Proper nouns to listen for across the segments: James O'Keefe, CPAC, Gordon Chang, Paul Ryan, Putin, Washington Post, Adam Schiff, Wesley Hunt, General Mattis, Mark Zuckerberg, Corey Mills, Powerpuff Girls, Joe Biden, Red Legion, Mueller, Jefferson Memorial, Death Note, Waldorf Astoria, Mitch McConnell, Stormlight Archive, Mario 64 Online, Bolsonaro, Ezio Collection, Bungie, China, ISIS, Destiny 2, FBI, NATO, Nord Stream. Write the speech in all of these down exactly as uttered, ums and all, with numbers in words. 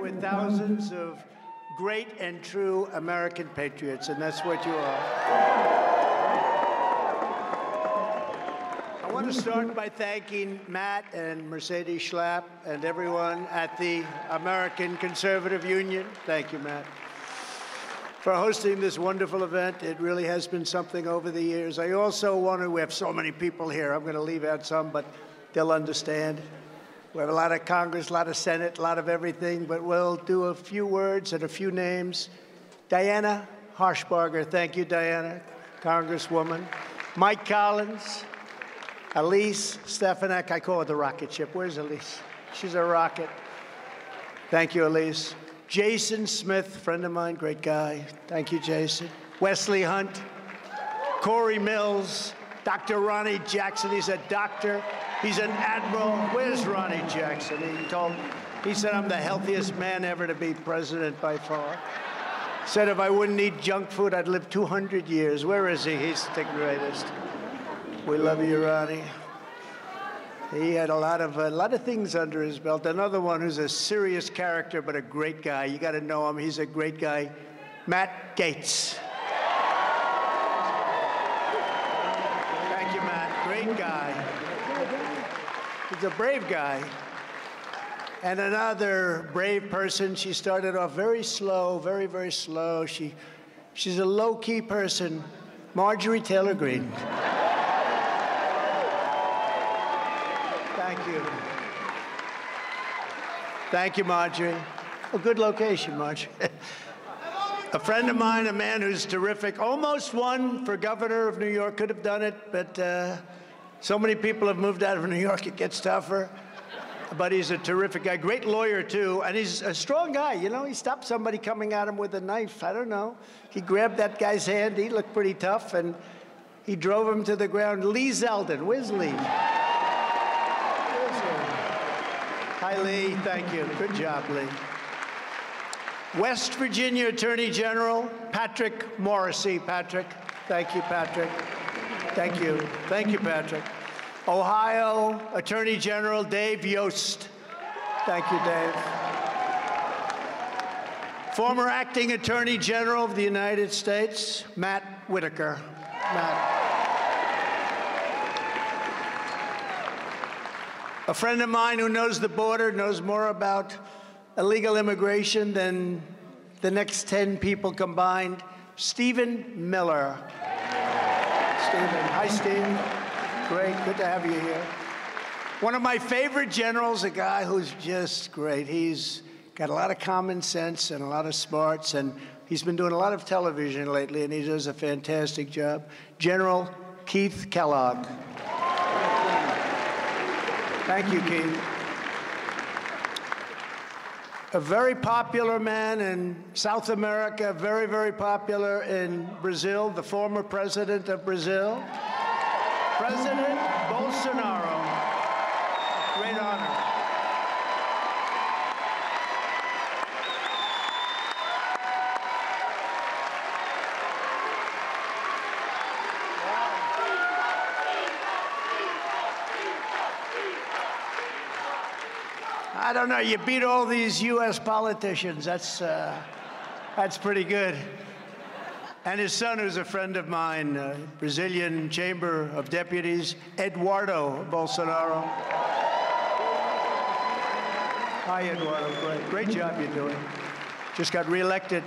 with thousands of great and true American patriots, and that's what you are. I want to start by thanking Matt and Mercedes Schlapp and everyone at the American Conservative Union. Thank you, Matt, for hosting this wonderful event. It really has been something over the years. I also want to, we have so many people here, I'm going to leave out some, but they'll understand. We have a lot of Congress, a lot of Senate, a lot of everything, but we'll do a few words and a few names. Diana Harshbarger, thank you, Diana, Congresswoman. Mike Collins, Elise Stefanik, I call her the rocket ship. Where's Elise? She's a rocket. Thank you, Elise. Jason Smith, friend of mine, great guy. Thank you, Jason. Wesley Hunt, Corey Mills, Doctor Ronnie Jackson, he's a doctor. He's an admiral. Where's Ronnie Jackson? He told me, he said, I'm the healthiest man ever to be president by far. Said if I wouldn't eat junk food, I'd live two hundred years. Where is he? He's the greatest. We love you, Ronnie. He had a lot of a lot of things under his belt. Another one who's a serious character, but a great guy. You got to know him. He's a great guy. Matt Gaetz. Thank you, Matt. Great guy. He's a brave guy. And another brave person. She started off very slow, very, very slow. She, she's a low-key person, Marjorie Taylor Greene. Thank you. Thank you, Marjorie. A good location, Marjorie. A friend of mine, a man who's terrific, almost won for governor of New York, could have done it, but uh, so many people have moved out of New York, it gets tougher. But he's a terrific guy, great lawyer, too. And he's a strong guy, you know? He stopped somebody coming at him with a knife. I don't know. He grabbed that guy's hand. He looked pretty tough, and he drove him to the ground. Lee Zeldin. Where's Lee? Where's Lee? Hi, Lee. Thank you. Good job, Lee. West Virginia Attorney General Patrick Morrissey. Patrick. Thank you, Patrick. Thank you. Thank you, Patrick. Ohio Attorney General Dave Yost. Thank you, Dave. Former Acting Attorney General of the United States, Matt Whitaker. Matt. A friend of mine who knows the border, knows more about illegal immigration than the next ten people combined, Stephen Miller. Stephen. Hi, Stephen. Great. Good to have you here. One of my favorite generals, a guy who's just great. He's got a lot of common sense and a lot of smarts, and he's been doing a lot of television lately, and he does a fantastic job. General Keith Kellogg. Thank you, Keith. A very popular man in South America, very, very popular in Brazil, the former president of Brazil, President Bolsonaro. Great honor. I don't know, you beat all these U S politicians. That's, uh, that's pretty good. And his son, who's a friend of mine, uh, Brazilian Chamber of Deputies, Eduardo Bolsonaro. Hi, Eduardo. Great, great job you're doing. Just got reelected.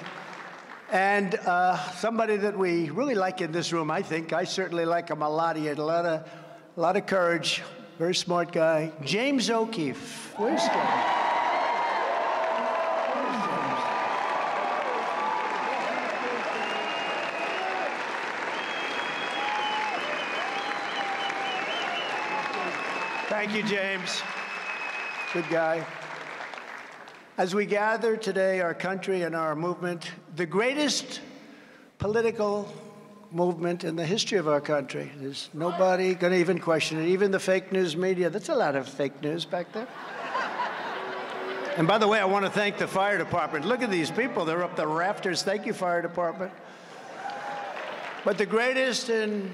And uh, somebody that we really like in this room, I think. I certainly like him a lot. He had a lot of, a lot of courage. Very smart guy, James O'Keefe. Where's James? Where's James? Thank you, James. Good guy. As we gather today, our country and our movement, the greatest political movement in the history of our country. There's nobody going to even question it. Even the fake news media. That's a lot of fake news back there. And by the way, I want to thank the fire department. Look at these people. They're up the rafters. Thank you, fire department. But the greatest in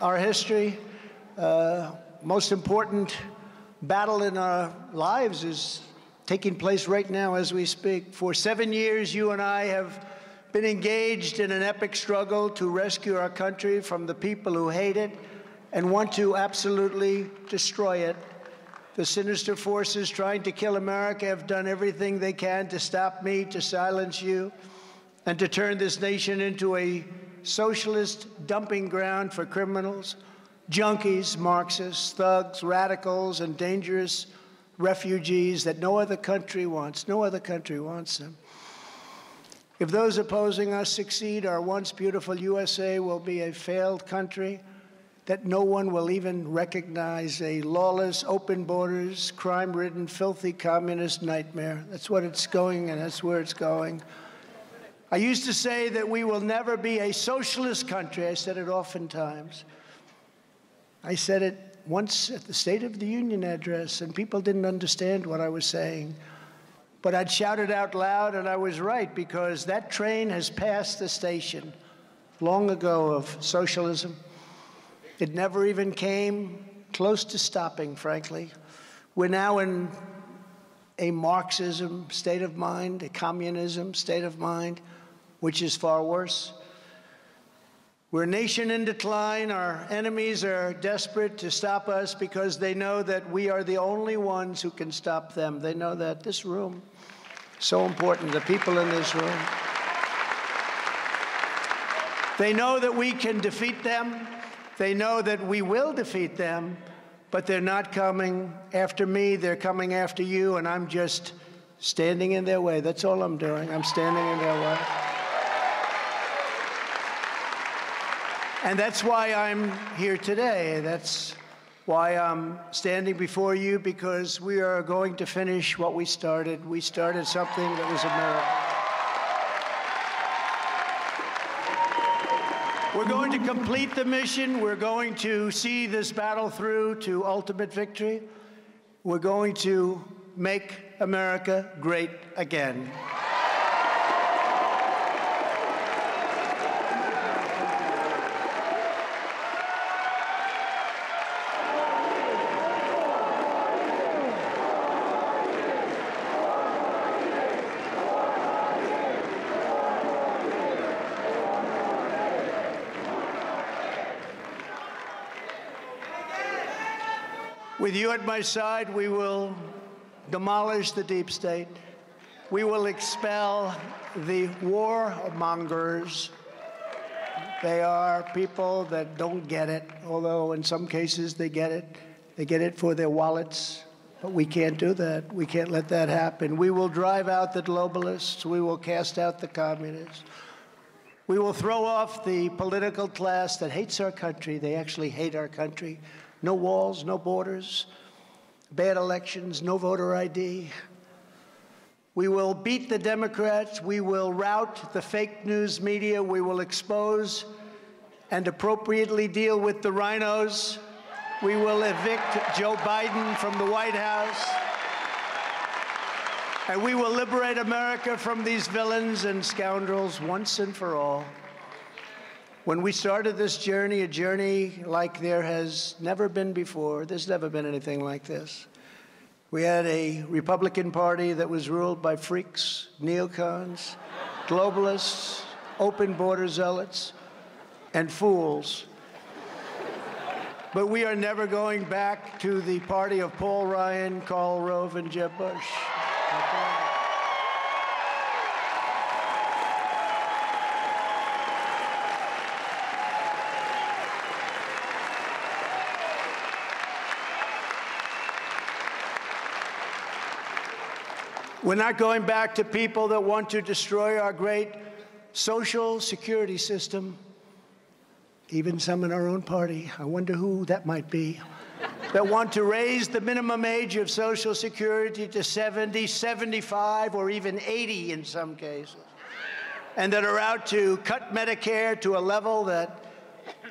our history, uh, most important battle in our lives is taking place right now as we speak. For seven years, you and I have been engaged in an epic struggle to rescue our country from the people who hate it and want to absolutely destroy it. The sinister forces trying to kill America have done everything they can to stop me, to silence you, and to turn this nation into a socialist dumping ground for criminals, junkies, Marxists, thugs, radicals, and dangerous refugees that no other country wants. No other country wants them. If those opposing us succeed, our once beautiful U S A will be a failed country that no one will even recognize, a lawless, open borders, crime-ridden, filthy communist nightmare. That's what it's going, and that's where it's going. I used to say that we will never be a socialist country. I said it oftentimes. I said it once at the State of the Union address, and people didn't understand what I was saying. But I'd shouted out loud, and I was right, because that train has passed the station long ago of socialism. It never even came close to stopping, frankly. We're now in a Marxism state of mind, a communism state of mind, which is far worse. We're a nation in decline. Our enemies are desperate to stop us because they know that we are the only ones who can stop them. They know that. This room, so important, the people in this room. They know that we can defeat them. They know that we will defeat them, but they're not coming after me. They're coming after you, and I'm just standing in their way. That's all I'm doing. I'm standing in their way. And that's why I'm here today. That's why I'm standing before you, because we are going to finish what we started. We started something that was a miracle. We're going to complete the mission. We're going to see this battle through to ultimate victory. We're going to make America great again. With you at my side, we will demolish the deep state. We will expel the warmongers. They are people that don't get it, although in some cases they get it. They get it for their wallets, but we can't do that. We can't let that happen. We will drive out the globalists. We will cast out the communists. We will throw off the political class that hates our country. They actually hate our country. No walls, no borders, bad elections, no voter I D. We will beat the Democrats. We will rout the fake news media. We will expose and appropriately deal with the rhinos. We will evict Joe Biden from the White House. And we will liberate America from these villains and scoundrels once and for all. When we started this journey, a journey like there has never been before, there's never been anything like this. We had a Republican Party that was ruled by freaks, neocons, globalists, open border zealots, and fools. But we are never going back to the party of Paul Ryan, Karl Rove, and Jeb Bush. Okay. We're not going back to people that want to destroy our great social security system, even some in our own party. I wonder who that might be, that want to raise the minimum age of Social Security to seventy, seventy-five, or even eighty in some cases, and that are out to cut Medicare to a level that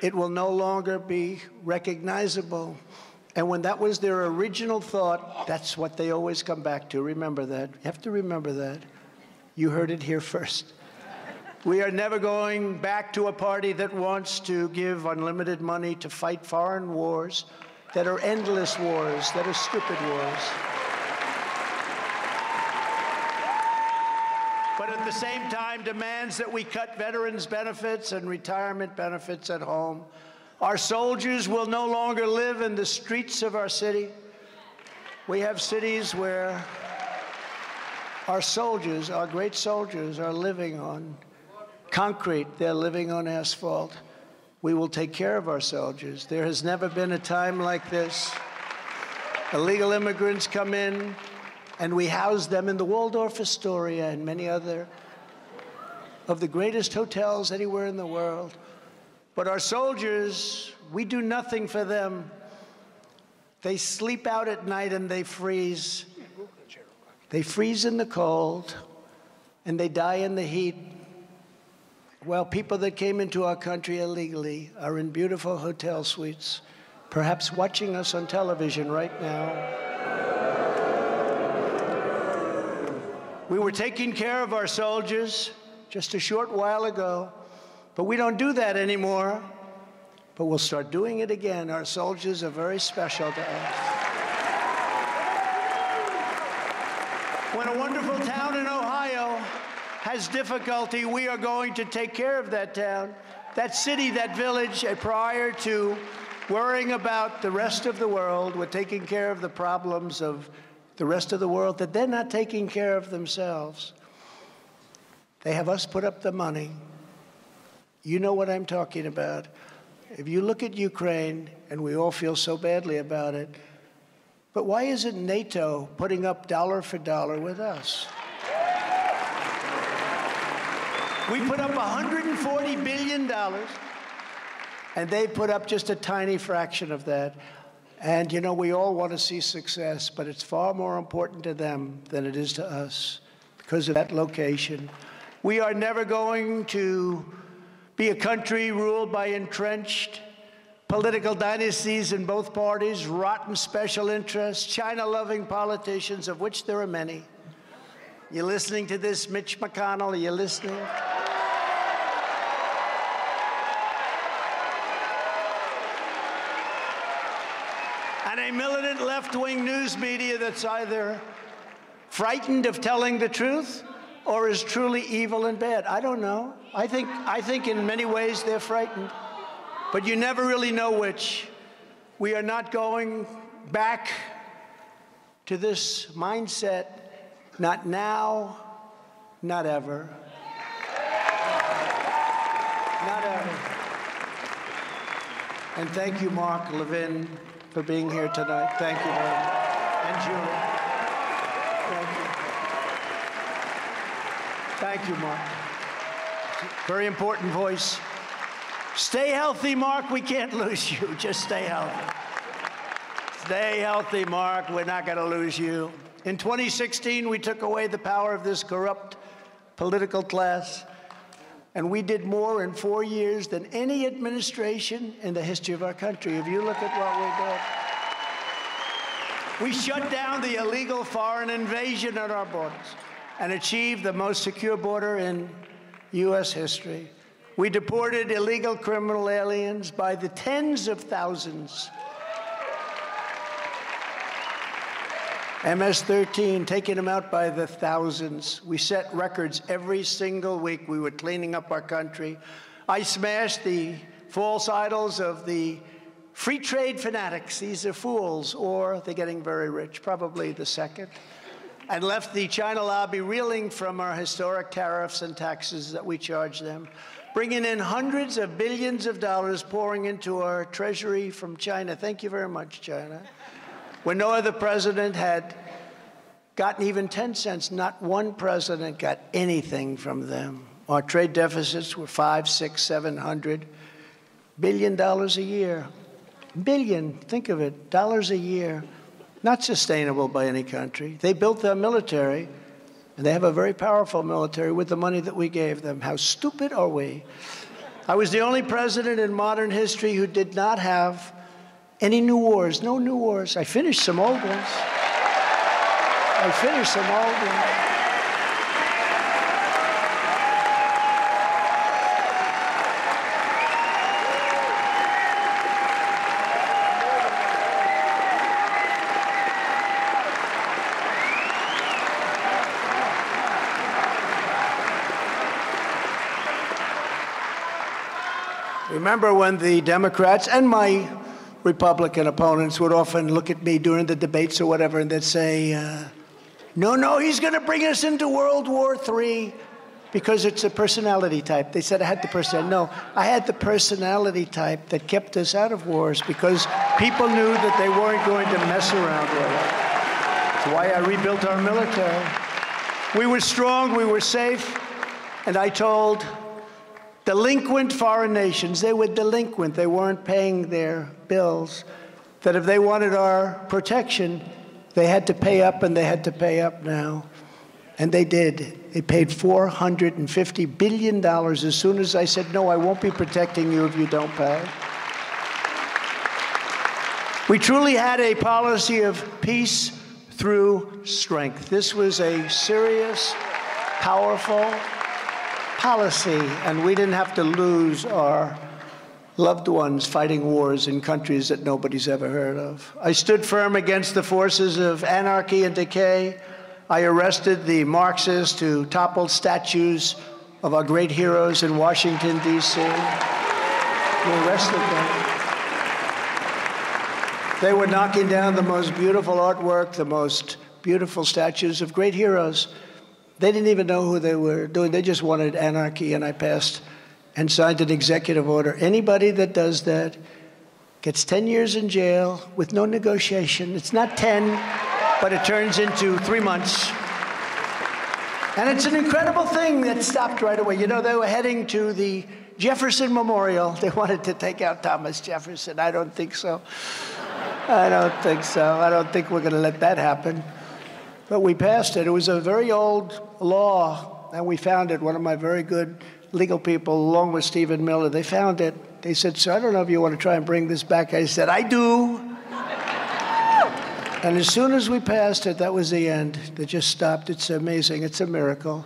it will no longer be recognizable. And when that was their original thought, that's what they always come back to. Remember that. You have to remember that. You heard it here first. We are never going back to a party that wants to give unlimited money to fight foreign wars that are endless wars, that are stupid wars. the same time demands that we cut veterans' benefits and retirement benefits at home. Our soldiers will no longer live in the streets of our city. We have cities where our soldiers, our great soldiers, are living on concrete. They're living on asphalt. We will take care of our soldiers. There has never been a time like this. Illegal immigrants come in, and we house them in the Waldorf Astoria and many other of the greatest hotels anywhere in the world. But our soldiers, we do nothing for them. They sleep out at night and they freeze. They freeze in the cold, and they die in the heat. While people that came into our country illegally are in beautiful hotel suites, perhaps watching us on television right now. We were taking care of our soldiers just a short while ago, but we don't do that anymore. But we'll start doing it again. Our soldiers are very special to us. When a wonderful town in Ohio has difficulty, we are going to take care of that town, that city, that village, prior to worrying about the rest of the world. We're taking care of the problems of the rest of the world that they're not taking care of themselves. They have us put up the money. You know what I'm talking about. If you look at Ukraine, and we all feel so badly about it, but why isn't NATO putting up dollar for dollar with us? We put up one hundred forty billion dollars, and they put up just a tiny fraction of that. And, you know, we all want to see success, but it's far more important to them than it is to us because of that location. We are never going to be a country ruled by entrenched political dynasties in both parties, rotten special interests, China-loving politicians, of which there are many. You're listening to this, Mitch McConnell, you're listening. And a militant left-wing news media that's either frightened of telling the truth or is truly evil and bad. I don't know. I think, I think in many ways they're frightened. But you never really know which. We are not going back to this mindset. Not now, not ever. Not ever. And thank you, Mark Levin, for being here tonight. Thank you, Mark. And Julie. Thank you. Thank you, Mark. Very important voice. Stay healthy, Mark. We can't lose you. Just stay healthy. Stay healthy, Mark. We're not going to lose you. In twenty sixteen, we took away the power of this corrupt political class, and we did more in four years than any administration in the history of our country. If you look at what we did, we shut down the illegal foreign invasion at our borders and achieved the most secure border in U S history. We deported illegal criminal aliens by the tens of thousands. M S thirteen, taking them out by the thousands. We set records every single week. We were cleaning up our country. I smashed the false idols of the free trade fanatics. These are fools, or they're getting very rich, probably the second, and left the China lobby reeling from our historic tariffs and taxes that we charge them, bringing in hundreds of billions of dollars pouring into our treasury from China. Thank you very much, China. When no other president had gotten even ten cents, not one president got anything from them. Our trade deficits were five, six, seven hundred billion dollars a year. Billion, think of it, dollars a year. Not sustainable by any country. They built their military, and they have a very powerful military with the money that we gave them. How stupid are we? I was the only president in modern history who did not have any new wars. No new wars. I finished some old ones. I finished some old ones. Remember when the Democrats and my Republican opponents would often look at me during the debates or whatever and they'd say, uh, no, no, he's going to bring us into World War Three because it's a personality type. They said I had the person. No, I had the personality type that kept us out of wars because people knew that they weren't going to mess around with it. That's why I rebuilt our military. We were strong, we were safe, and I told delinquent foreign nations, they were delinquent, they weren't paying their bills, that if they wanted our protection, they had to pay up, and they had to pay up now. And they did. They paid four hundred fifty billion dollars as soon as I said, no, I won't be protecting you if you don't pay. We truly had a policy of peace through strength. This was a serious, powerful policy, and we didn't have to lose our loved ones fighting wars in countries that nobody's ever heard of. I stood firm against the forces of anarchy and decay. I arrested the Marxists who toppled statues of our great heroes in Washington, D C We arrested them. They were knocking down the most beautiful artwork, the most beautiful statues of great heroes. They didn't even know who they were doing. They just wanted anarchy, and I passed and signed an executive order. Anybody that does that gets ten years in jail with no negotiation. It's not ten, but it turns into three months. And it's an incredible thing that stopped right away. You know, they were heading to the Jefferson Memorial. They wanted to take out Thomas Jefferson. I don't think so. I don't think so. I don't think we're going to let that happen. But we passed it. It was a very old law, and we found it. One of my very good legal people, along with Stephen Miller, they found it. They said, sir, I don't know if you want to try and bring this back. I said, I do. And as soon as we passed it, that was the end. They just stopped. It's amazing. It's a miracle.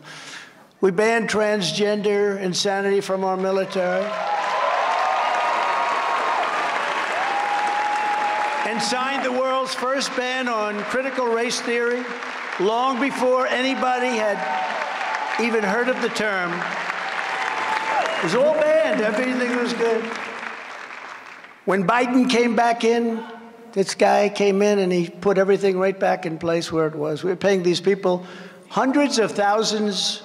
We banned transgender insanity from our military. And signed the world's first ban on critical race theory long before anybody had even heard of the term. It was all banned. Everything was good. When Biden came back in, this guy came in and he put everything right back in place where it was. We were paying these people hundreds of thousands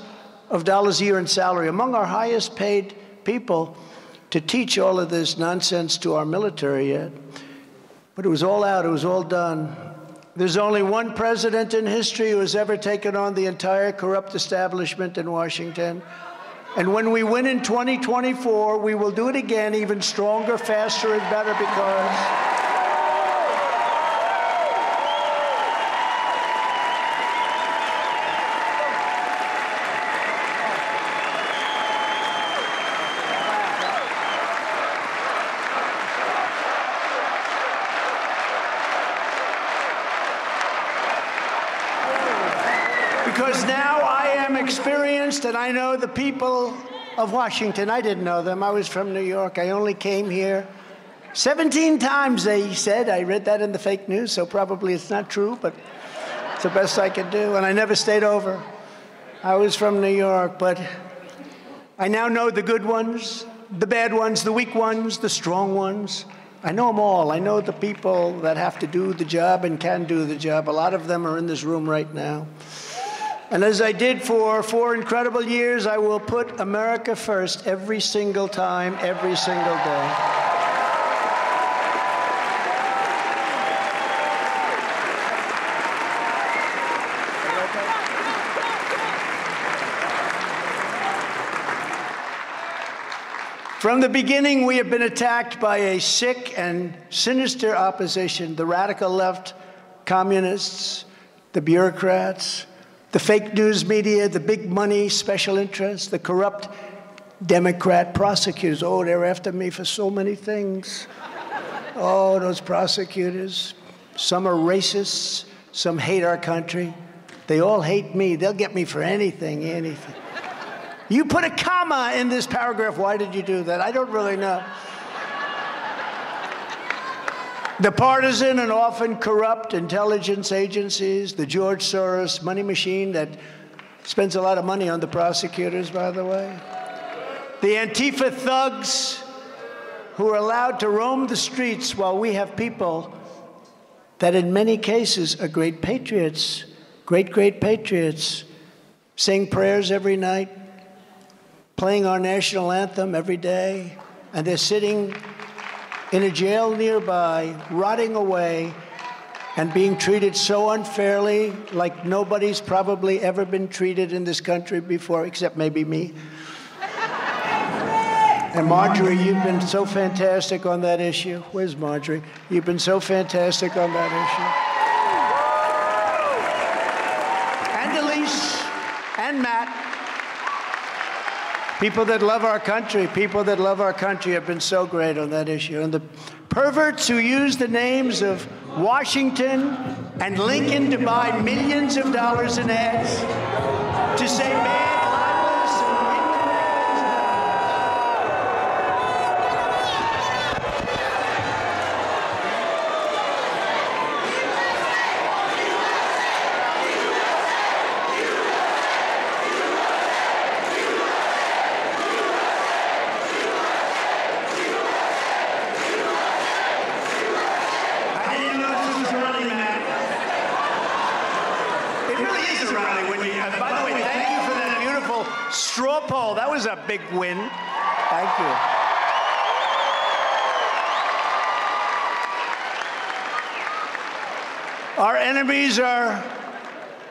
of dollars a year in salary, among our highest paid people, to teach all of this nonsense to our military yet. But it was all out. It was all done. There's only one president in history who has ever taken on the entire corrupt establishment in Washington. And when we win in twenty twenty-four, we will do it again, even stronger, faster, and better, because now I am experienced and I know the people of Washington. I didn't know them. I was from New York. I only came here seventeen times, they said. I read that in the fake news, so probably it's not true, but it's the best I could do. And I never stayed over. I was from New York, but I now know the good ones, the bad ones, the weak ones, the strong ones. I know them all. I know the people that have to do the job and can do the job. A lot of them are in this room right now. And as I did for four incredible years, I will put America first every single time, every single day. From the beginning, we have been attacked by a sick and sinister opposition, the radical left, communists, the bureaucrats, the fake news media, the big money, special interests, the corrupt Democrat prosecutors. Oh, they're after me for so many things. Oh, those prosecutors. Some are racists. Some hate our country. They all hate me. They'll get me for anything, anything. You put a comma in this paragraph. Why did you do that? I don't really know. The partisan and often corrupt intelligence agencies, the George Soros money machine that spends a lot of money on the prosecutors, by the way, the Antifa thugs, who are allowed to roam the streets while we have people that in many cases are great patriots, great, great patriots, saying prayers every night, playing our national anthem every day, and they're sitting in a jail nearby, rotting away, and being treated so unfairly, like nobody's probably ever been treated in this country before, except maybe me. And Marjorie, you've been so fantastic on that issue. Where's Marjorie? You've been so fantastic on that issue. And Elise, and Matt. People that love our country, people that love our country have been so great on that issue. And the perverts who use the names of Washington and Lincoln to buy millions of dollars in ads to say bad. Big win. Thank you. Our enemies are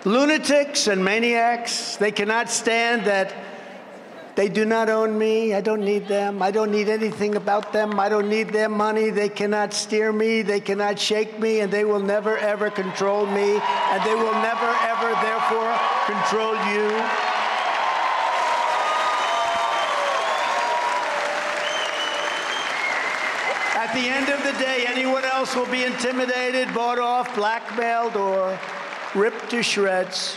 lunatics and maniacs. They cannot stand that they do not own me. I don't need them. I don't need anything about them. I don't need their money. They cannot steer me. They cannot shake me. And they will never, ever control me. And they will never, ever, therefore, control you. At the end of the day, anyone else will be intimidated, bought off, blackmailed, or ripped to shreds.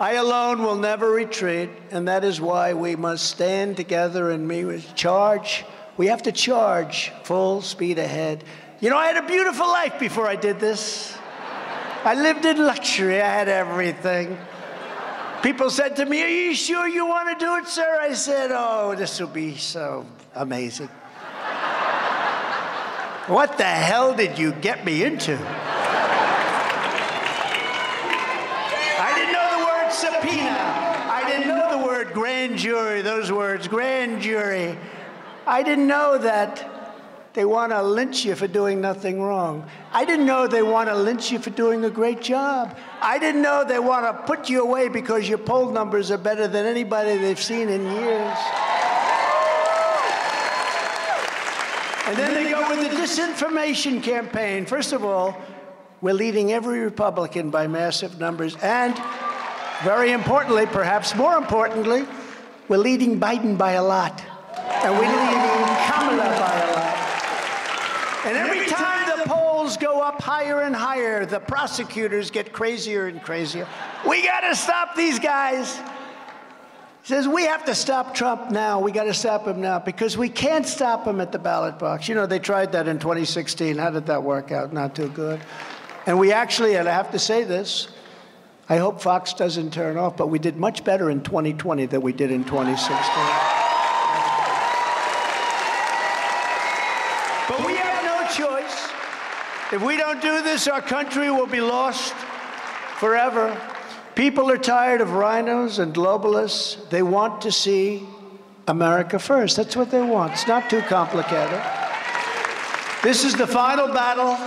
I alone will never retreat, and that is why we must stand together and we must charge. We have to charge full speed ahead. You know, I had a beautiful life before I did this. I lived in luxury. I had everything. People said to me, "Are you sure you want to do it, sir?" I said, "Oh, this will be so amazing. What the hell did you get me into?" I didn't know the word subpoena. I didn't know the word grand jury, those words, grand jury. I didn't know that they want to lynch you for doing nothing wrong. I didn't know they want to lynch you for doing a great job. I didn't know they want to put you away because your poll numbers are better than anybody they've seen in years. And then they go with the disinformation campaign. First of all, we're leading every Republican by massive numbers. And very importantly, perhaps more importantly, we're leading Biden by a lot. And we're leading Kamala by a lot. And every time the polls go up higher and higher, the prosecutors get crazier and crazier. We got to stop these guys. He says, we have to stop Trump now. We got to stop him now because we can't stop him at the ballot box. You know, they tried that in twenty sixteen. How did that work out? Not too good. And we actually, and I have to say this, I hope Fox doesn't turn off, but we did much better in twenty twenty than we did in twenty sixteen. But we have no choice. If we don't do this, our country will be lost forever. People are tired of rhinos and globalists. They want to see America first. That's what they want. It's not too complicated. This is the final battle.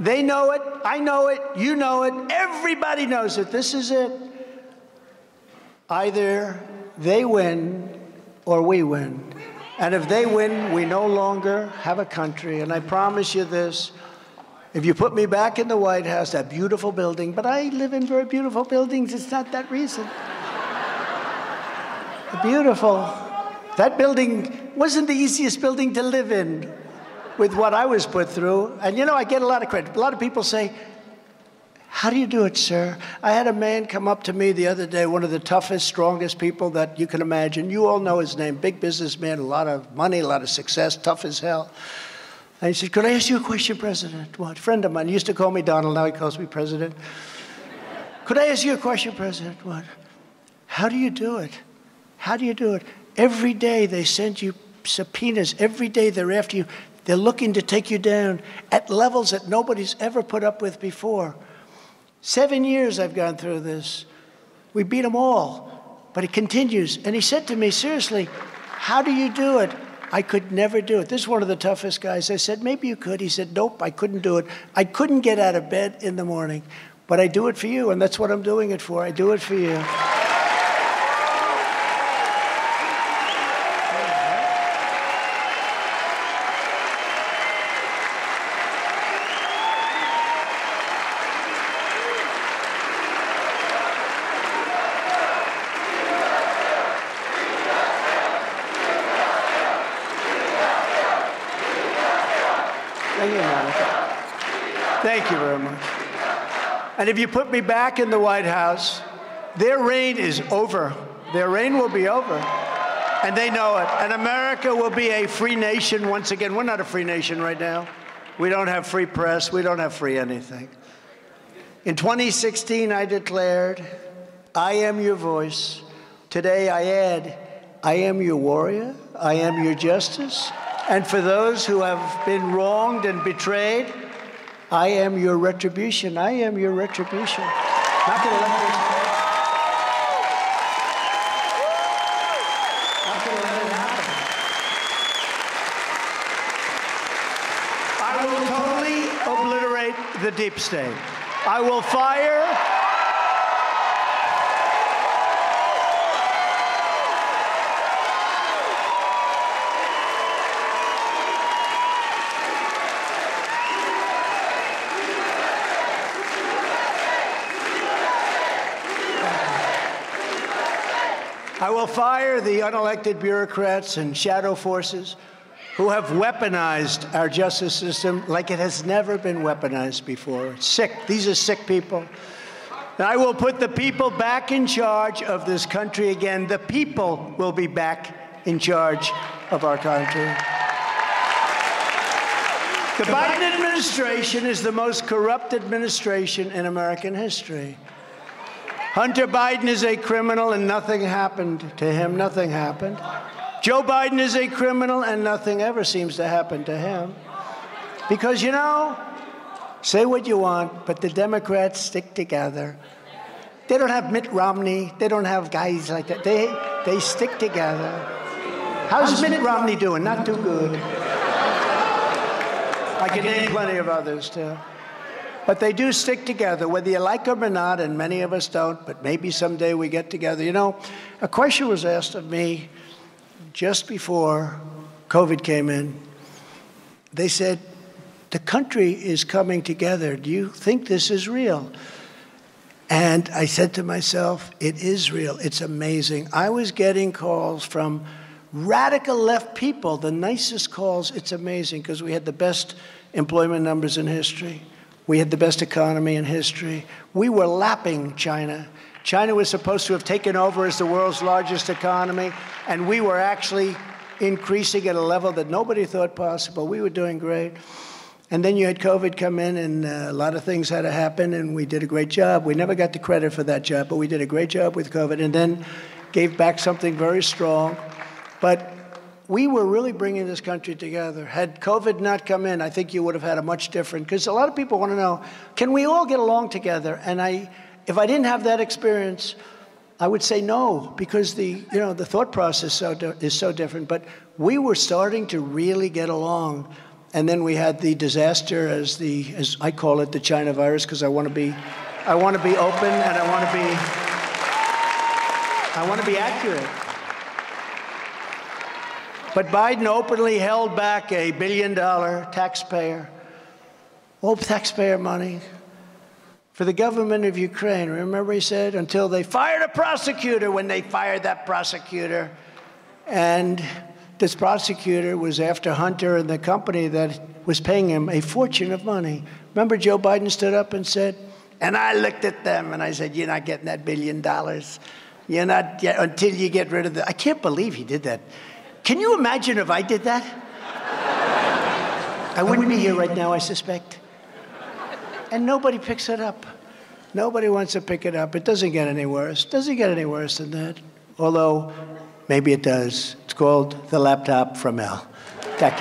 They know it. I know it. You know it. Everybody knows it. This is it. Either they win or we win. And if they win, we no longer have a country. And I promise you this. If you put me back in the White House, that beautiful building, but I live in very beautiful buildings, it's not that reason. Beautiful. That building wasn't the easiest building to live in with what I was put through. And you know, I get a lot of credit. A lot of people say, "How do you do it, sir?" I had a man come up to me the other day, one of the toughest, strongest people that you can imagine. You all know his name, big businessman, a lot of money, a lot of success, tough as hell. And he said, "Could I ask you a question, President?" What? A friend of mine, he used to call me Donald, now he calls me President. "Could I ask you a question, President?" What? "How do you do it? How do you do it? Every day they send you subpoenas every day they're after you. They're looking to take you down at levels that nobody's ever put up with before. Seven years I've gone through this. We beat them all, but it continues. And he said to me, seriously, how do you do it? I could never do it. This is one of the toughest guys. I said, maybe you could. He said, nope, I couldn't do it. I couldn't get out of bed in the morning, but I do it for you, and that's what I'm doing it for. I do it for you. And if you put me back in the White House, their reign is over. Their reign will be over. And they know it. And America will be a free nation once again. We're not a free nation right now. We don't have free press. We don't have free anything. In twenty sixteen, I declared, I am your voice. Today, I add, I am your warrior. I am your justice. And for those who have been wronged and betrayed, I am your retribution. I am your retribution. Not gonna let this happen. Not gonna let it happen. I will totally obliterate the deep state. I will fire. I will fire the unelected bureaucrats and shadow forces who have weaponized our justice system like it has never been weaponized before. It's sick. These are sick people. And I will put the people back in charge of this country again. The people will be back in charge of our country. The Biden administration is the most corrupt administration in American history. Hunter Biden is a criminal and nothing happened to him. Nothing happened. Joe Biden is a criminal and nothing ever seems to happen to him. Because, you know, say what you want, but the Democrats stick together. They don't have Mitt Romney. They don't have guys like that. They, they stick together. How's Mitt Romney doing? Not too good. I can name plenty of others, too. But they do stick together, whether you like them or not, and many of us don't, but maybe someday we get together. You know, a question was asked of me just before COVID came in. They said, the country is coming together. Do you think this is real? And I said to myself, it is real. It's amazing. I was getting calls from radical left people, the nicest calls. It's amazing, because we had the best employment numbers in history. We had the best economy in history. We were lapping China. China was supposed to have taken over as the world's largest economy, and we were actually increasing at a level that nobody thought possible. We were doing great. And then you had COVID come in, and a lot of things had to happen, and we did a great job. We never got the credit for that job, but we did a great job with COVID, and then gave back something very strong. But we were really bringing this country together. Had COVID not come in, I think you would have had a much different, because a lot of people want to know, can we all get along together? And I, if I didn't have that experience, I would say no, because the, you know, the thought process so is so different. But we were starting to really get along. And then we had the disaster, as the, as I call it, the China virus, because I want to be, I want to be open and I want to be, I want to be accurate. But Biden openly held back a billion-dollar taxpayer, all taxpayer money, for the government of Ukraine. Remember he said, until they fired a prosecutor, when they fired that prosecutor. And this prosecutor was after Hunter and the company that was paying him a fortune of money. Remember Joe Biden stood up and said, and I looked at them and I said, you're not getting that billion dollars. You're not, get, until you get rid of the, I can't believe he did that. Can you imagine if I did that? I wouldn't be here right now, I suspect. And nobody picks it up. Nobody wants to pick it up. It doesn't get any worse. It doesn't get any worse than that. Although, maybe it does. It's called The Laptop from Hell. And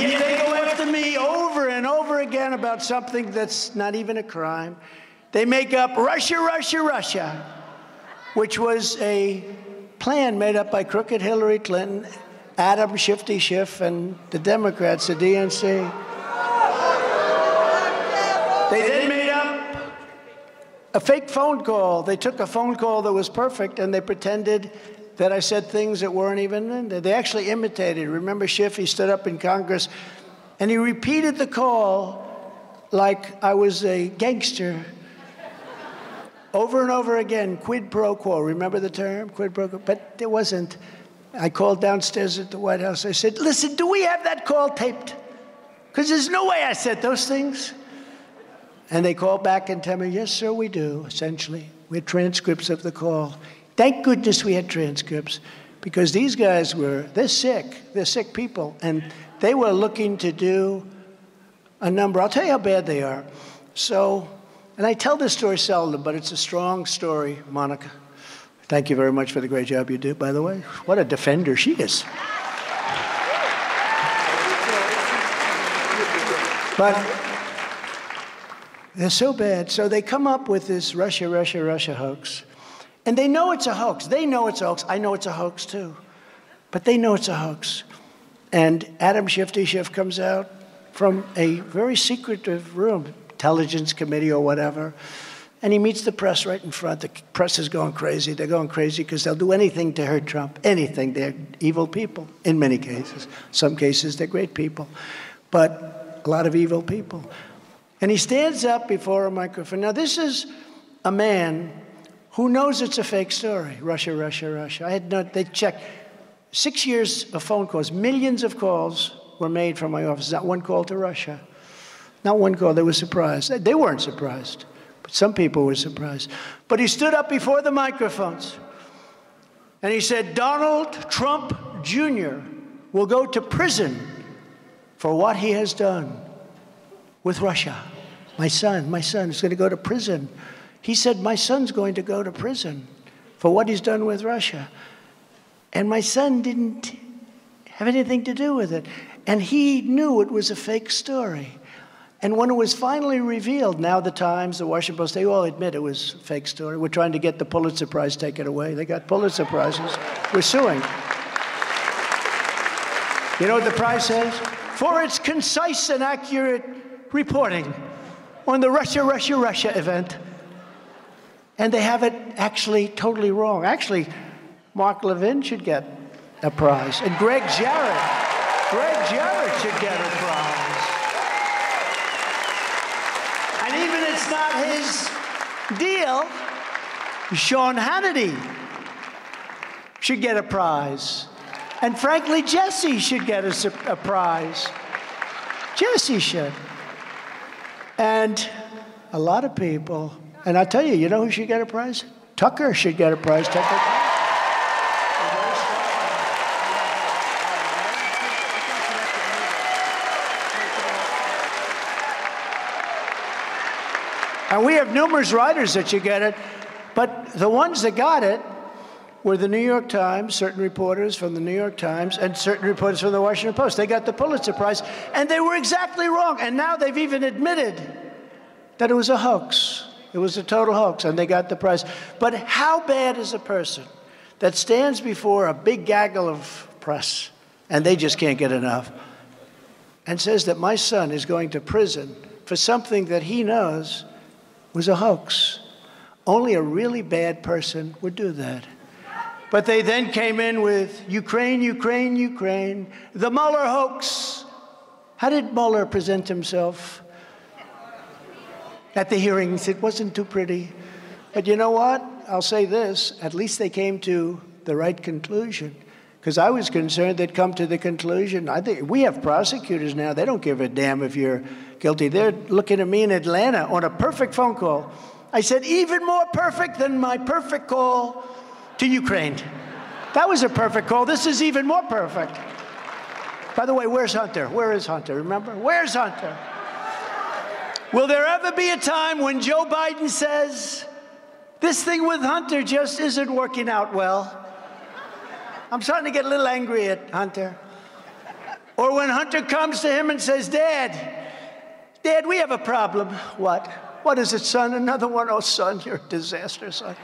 yet they go after me over and over again about something that's not even a crime. They make up Russia, Russia, Russia, which was a plan made up by crooked Hillary Clinton, Adam Shifty Schiff, and the Democrats, the D N C. They then made up a fake phone call. They took a phone call that was perfect, and they pretended that I said things that weren't even in there. They actually imitated. Remember Schiff, he stood up in Congress, and he repeated the call like I was a gangster over and over again, quid pro quo. Remember the term, quid pro quo? But it wasn't. I called downstairs at the White House. I said, listen, do we have that call taped? Because there's no way I said those things. And they called back and tell me, yes, sir, we do, essentially. We had transcripts of the call. Thank goodness we had transcripts, because these guys were, they're sick. They're sick people. And they were looking to do a number. I'll tell you how bad they are. So, and I tell this story seldom, but it's a strong story, Monica. Thank you very much for the great job you do, by the way. What a defender she is. But they're so bad. So they come up with this Russia, Russia, Russia hoax. And they know it's a hoax. They know it's a hoax. I know it's a hoax, too. But they know it's a hoax. And Adam Shifty Schiff comes out from a very secretive room, Intelligence Committee or whatever, and he meets the press right in front. The press is going crazy. They're going crazy because they'll do anything to hurt Trump, anything. They're evil people in many cases. Some cases, they're great people, but a lot of evil people. And he stands up before a microphone. Now, this is a man who knows it's a fake story, Russia, Russia, Russia. I had not, they checked. Six years of phone calls, millions of calls were made from my office, not one call to Russia. Not one call. They were surprised. They weren't surprised, but some people were surprised. But he stood up before the microphones, and he said, Donald Trump Junior will go to prison for what he has done with Russia. My son, my son is going to go to prison. He said, my son's going to go to prison for what he's done with Russia. And my son didn't have anything to do with it. And he knew it was a fake story. And when it was finally revealed, now the Times, the Washington Post, they all admit it was a fake story. We're trying to get the Pulitzer Prize taken away. They got Pulitzer Prizes. We're suing. You know what the prize says? For its concise and accurate reporting on the Russia, Russia, Russia event. And they have it actually totally wrong. Actually, Mark Levin should get a prize. And Greg Jarrett, Greg Jarrett should get a prize. And even it's not his deal, Sean Hannity should get a prize. And frankly, Jesse should get a, a prize. Jesse should. And a lot of people. And I'll tell you, you know who should get a prize? Tucker should get a prize. Tucker. And we have numerous writers that should get it. But the ones that got it were the New York Times, certain reporters from the New York Times, and certain reporters from the Washington Post. They got the Pulitzer Prize, and they were exactly wrong. And now they've even admitted that it was a hoax. It was a total hoax, and they got the prize. But how bad is a person that stands before a big gaggle of press, and they just can't get enough, and says that my son is going to prison for something that he knows was a hoax? Only a really bad person would do that. But they then came in with Ukraine, Ukraine, Ukraine, the Mueller hoax. How did Mueller present himself? At the hearings, it wasn't too pretty. But you know what? I'll say this. At least they came to the right conclusion, because I was concerned they'd come to the conclusion. I think we have prosecutors now. They don't give a damn if you're guilty. They're looking at me in Atlanta on a perfect phone call. I said, even more perfect than my perfect call to Ukraine. That was a perfect call. This is even more perfect. By the way, where's Hunter? Where is Hunter? Remember? Where's Hunter? Will there ever be a time when Joe Biden says, this thing with Hunter just isn't working out well? I'm starting to get a little angry at Hunter. Or when Hunter comes to him and says, Dad, Dad, we have a problem. What? What is it, son? Another one? Oh, son, you're a disaster, son.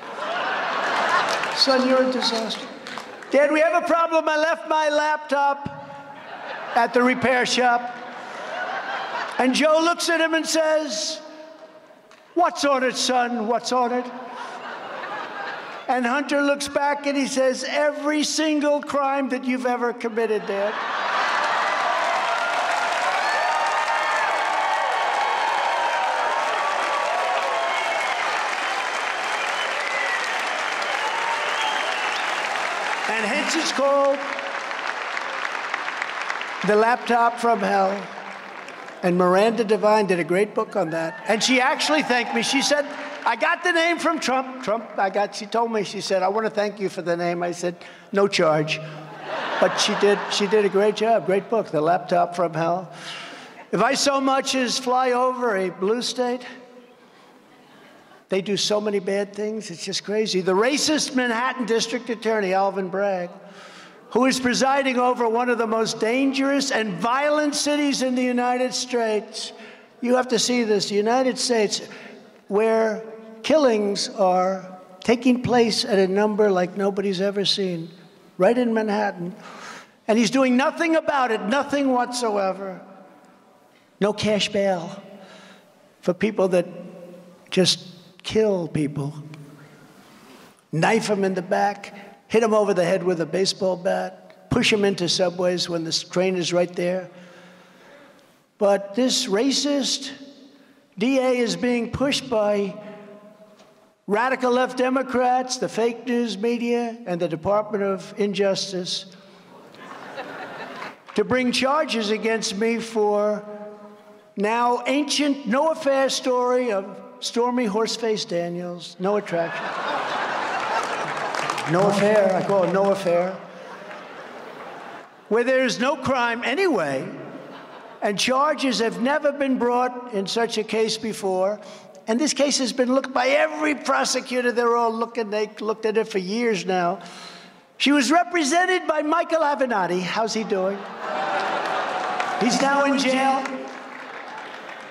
Son, you're a disaster. Dad, we have a problem. I left my laptop at the repair shop. And Joe looks at him and says, what's on it, son? What's on it? And Hunter looks back and he says, every single crime that you've ever committed, Dad. And hence it's called The Laptop from Hell. And Miranda Devine did a great book on that. And she actually thanked me. She said, I got the name from Trump. Trump, I got, she told me, she said, I want to thank you for the name. I said, no charge. But she did, she did a great job, great book, The Laptop from Hell. If I so much as fly over a blue state, they do so many bad things, it's just crazy. The racist Manhattan District Attorney, Alvin Bragg, who is presiding over one of the most dangerous and violent cities in the United States. You have to see this, the United States, where killings are taking place at a number like nobody's ever seen, right in Manhattan. And he's doing nothing about it, nothing whatsoever. No cash bail for people that just kill people, knife them in the back, hit him over the head with a baseball bat, push him into subways when the train is right there. But this racist D A is being pushed by radical left Democrats, the fake news media, and the Department of Injustice to bring charges against me for now ancient, no affair story of Stormy Horseface Daniels, no attraction. No affair, I call it no affair, where there's no crime anyway, and charges have never been brought in such a case before. And this case has been looked by every prosecutor. They're all looking, they looked at it for years now. She was represented by Michael Avenatti. How's he doing? He's now in jail.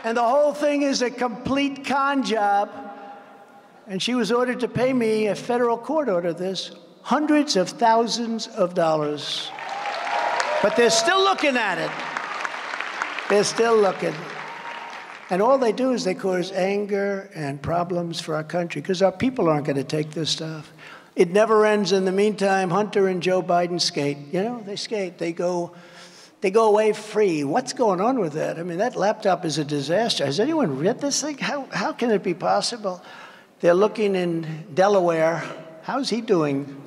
And the whole thing is a complete con job. And she was ordered to pay me, a federal court ordered this, hundreds of thousands of dollars. But they're still looking at it. They're still looking. And all they do is they cause anger and problems for our country, because our people aren't going to take this stuff. It never ends. In the meantime, Hunter and Joe Biden skate. You know, they skate. They go, they go away free. What's going on with that? I mean, that laptop is a disaster. Has anyone read this thing? How, how can it be possible? They're looking in Delaware. How's he doing?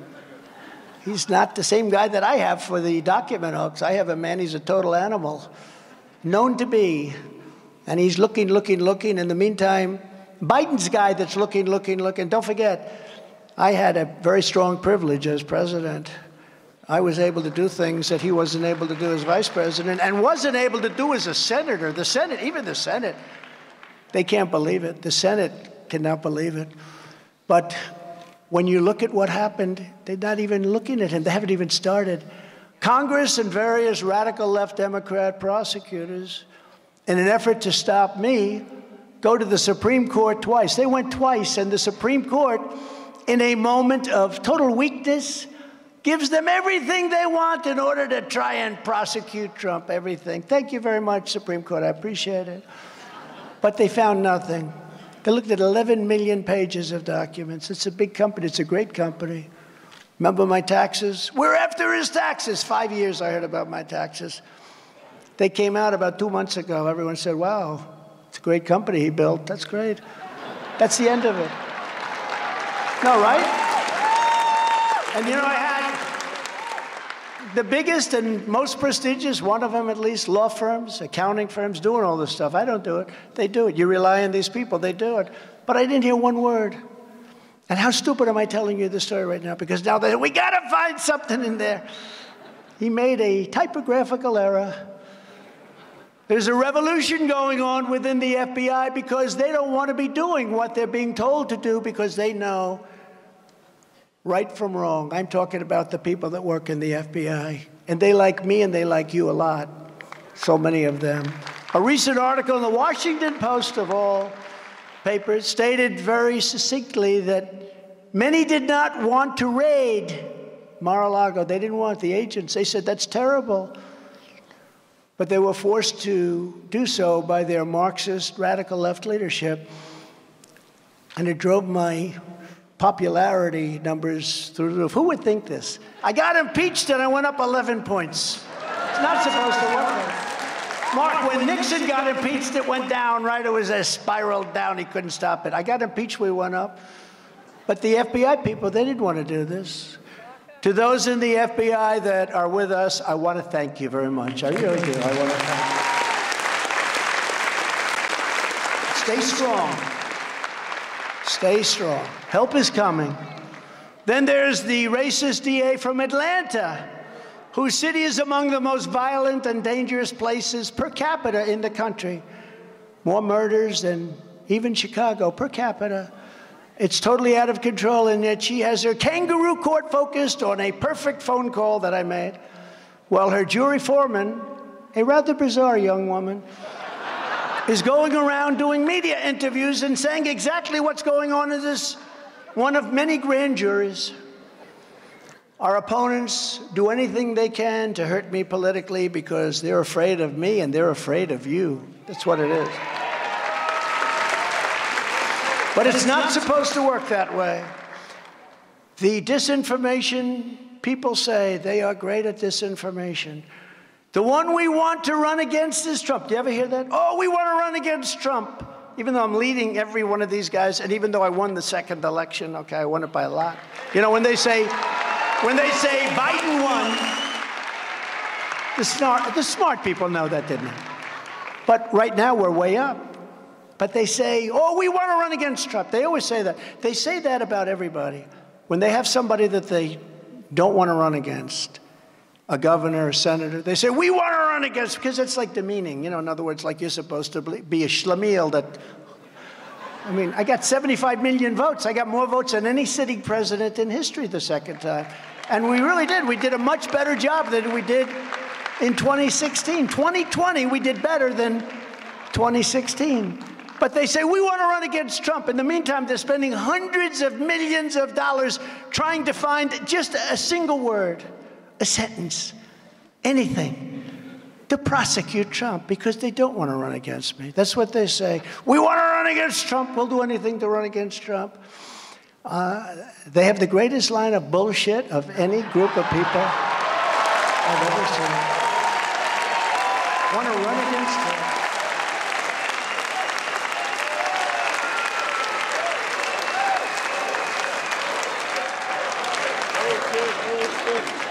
He's not the same guy that I have for the document hooks. I have a man, he's a total animal, known to be. And he's looking, looking, looking. In the meantime, Biden's guy that's looking, looking, looking. Don't forget, I had a very strong privilege as president. I was able to do things that he wasn't able to do as vice president and wasn't able to do as a senator. The Senate, even the Senate, they can't believe it. The Senate cannot believe it. But when you look at what happened, they're not even looking at him. They haven't even started. Congress and various radical left Democrat prosecutors, in an effort to stop me, go to the Supreme Court twice. They went twice, and the Supreme Court, in a moment of total weakness, gives them everything they want in order to try and prosecute Trump, everything. Thank you very much, Supreme Court. I appreciate it. But they found nothing. They looked at eleven million pages of documents. It's a big company. It's a great company. Remember my taxes? We're after his taxes. Five years I heard about my taxes. They came out about two months ago. Everyone said, wow, it's a great company he built. That's great. That's the end of it. No, right? And you know, I had the biggest and most prestigious, one of them at least, law firms, accounting firms, doing all this stuff. I don't do it. They do it. You rely on these people. They do it. But I didn't hear one word. And how stupid am I telling you this story right now? Because now they, we got to find something in there. He made a typographical error. There's a revolution going on within the F B I because they don't want to be doing what they're being told to do, because they know right from wrong. I'm talking about the people that work in the F B I. And they like me and they like you a lot, so many of them. A recent article in the Washington Post, of all papers, stated very succinctly that many did not want to raid Mar-a-Lago. They didn't want the agents. They said, that's terrible. But they were forced to do so by their Marxist radical left leadership. And it drove my popularity numbers through the roof. Who would think this? I got impeached and I went up eleven points. It's not supposed to work. Mark, when Nixon got impeached, it went down, right? It was a spiral down. He couldn't stop it. I got impeached, we went up. But the F B I people, they didn't want to do this. To those in the F B I that are with us, I want to thank you very much. I really do. I want to thank you. Stay strong. Stay strong. Help is coming. Then there's the racist D A from Atlanta, whose city is among the most violent and dangerous places per capita in the country. More murders than even Chicago per capita. It's totally out of control, and yet she has her kangaroo court focused on a perfect phone call that I made, while her jury foreman, a rather bizarre young woman, is going around doing media interviews and saying exactly what's going on in this one of many grand juries. Our opponents do anything they can to hurt me politically because they're afraid of me and they're afraid of you. That's what it is. But it's not supposed to work that way. The disinformation, people say they are great at disinformation. The one we want to run against is Trump. Do you ever hear that? Oh, we want to run against Trump. Even though I'm leading every one of these guys, and even though I won the second election, okay, I won it by a lot. You know, when they say, when they say Biden won, the smart, the smart people know that, didn't they? But right now we're way up. But they say, oh, we want to run against Trump. They always say that. They say that about everybody. When they have somebody that they don't want to run against, a governor, a senator, they say, we want to run against, because it's like demeaning. You know, in other words, like you're supposed to be a schlemiel that, I mean, I got seventy-five million votes. I got more votes than any sitting president in history the second time. And we really did. We did a much better job than we did in twenty sixteen. twenty twenty, we did better than twenty sixteen. But they say, we want to run against Trump. In the meantime, they're spending hundreds of millions of dollars trying to find just a single word, a sentence, anything, to prosecute Trump, because they don't want to run against me. That's what they say. We want to run against Trump. We'll do anything to run against Trump. Uh, they have the greatest line of bullshit of any group of people I've ever seen. Want to run against Trump.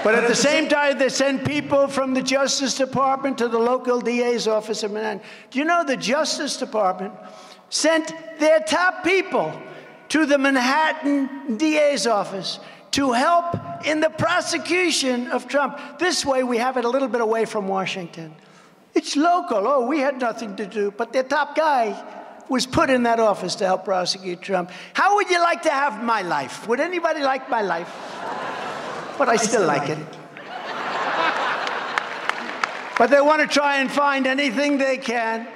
But at the same time, they send people from the Justice Department to the local D A's office in Manhattan. Do you know the Justice Department sent their top people to the Manhattan D A's office to help in the prosecution of Trump? This way, we have it a little bit away from Washington. It's local. Oh, we had nothing to do. But their top guy was put in that office to help prosecute Trump. How would you like to have my life? Would anybody like my life? But I still, I still like, like it. it. But they want to try and find anything they can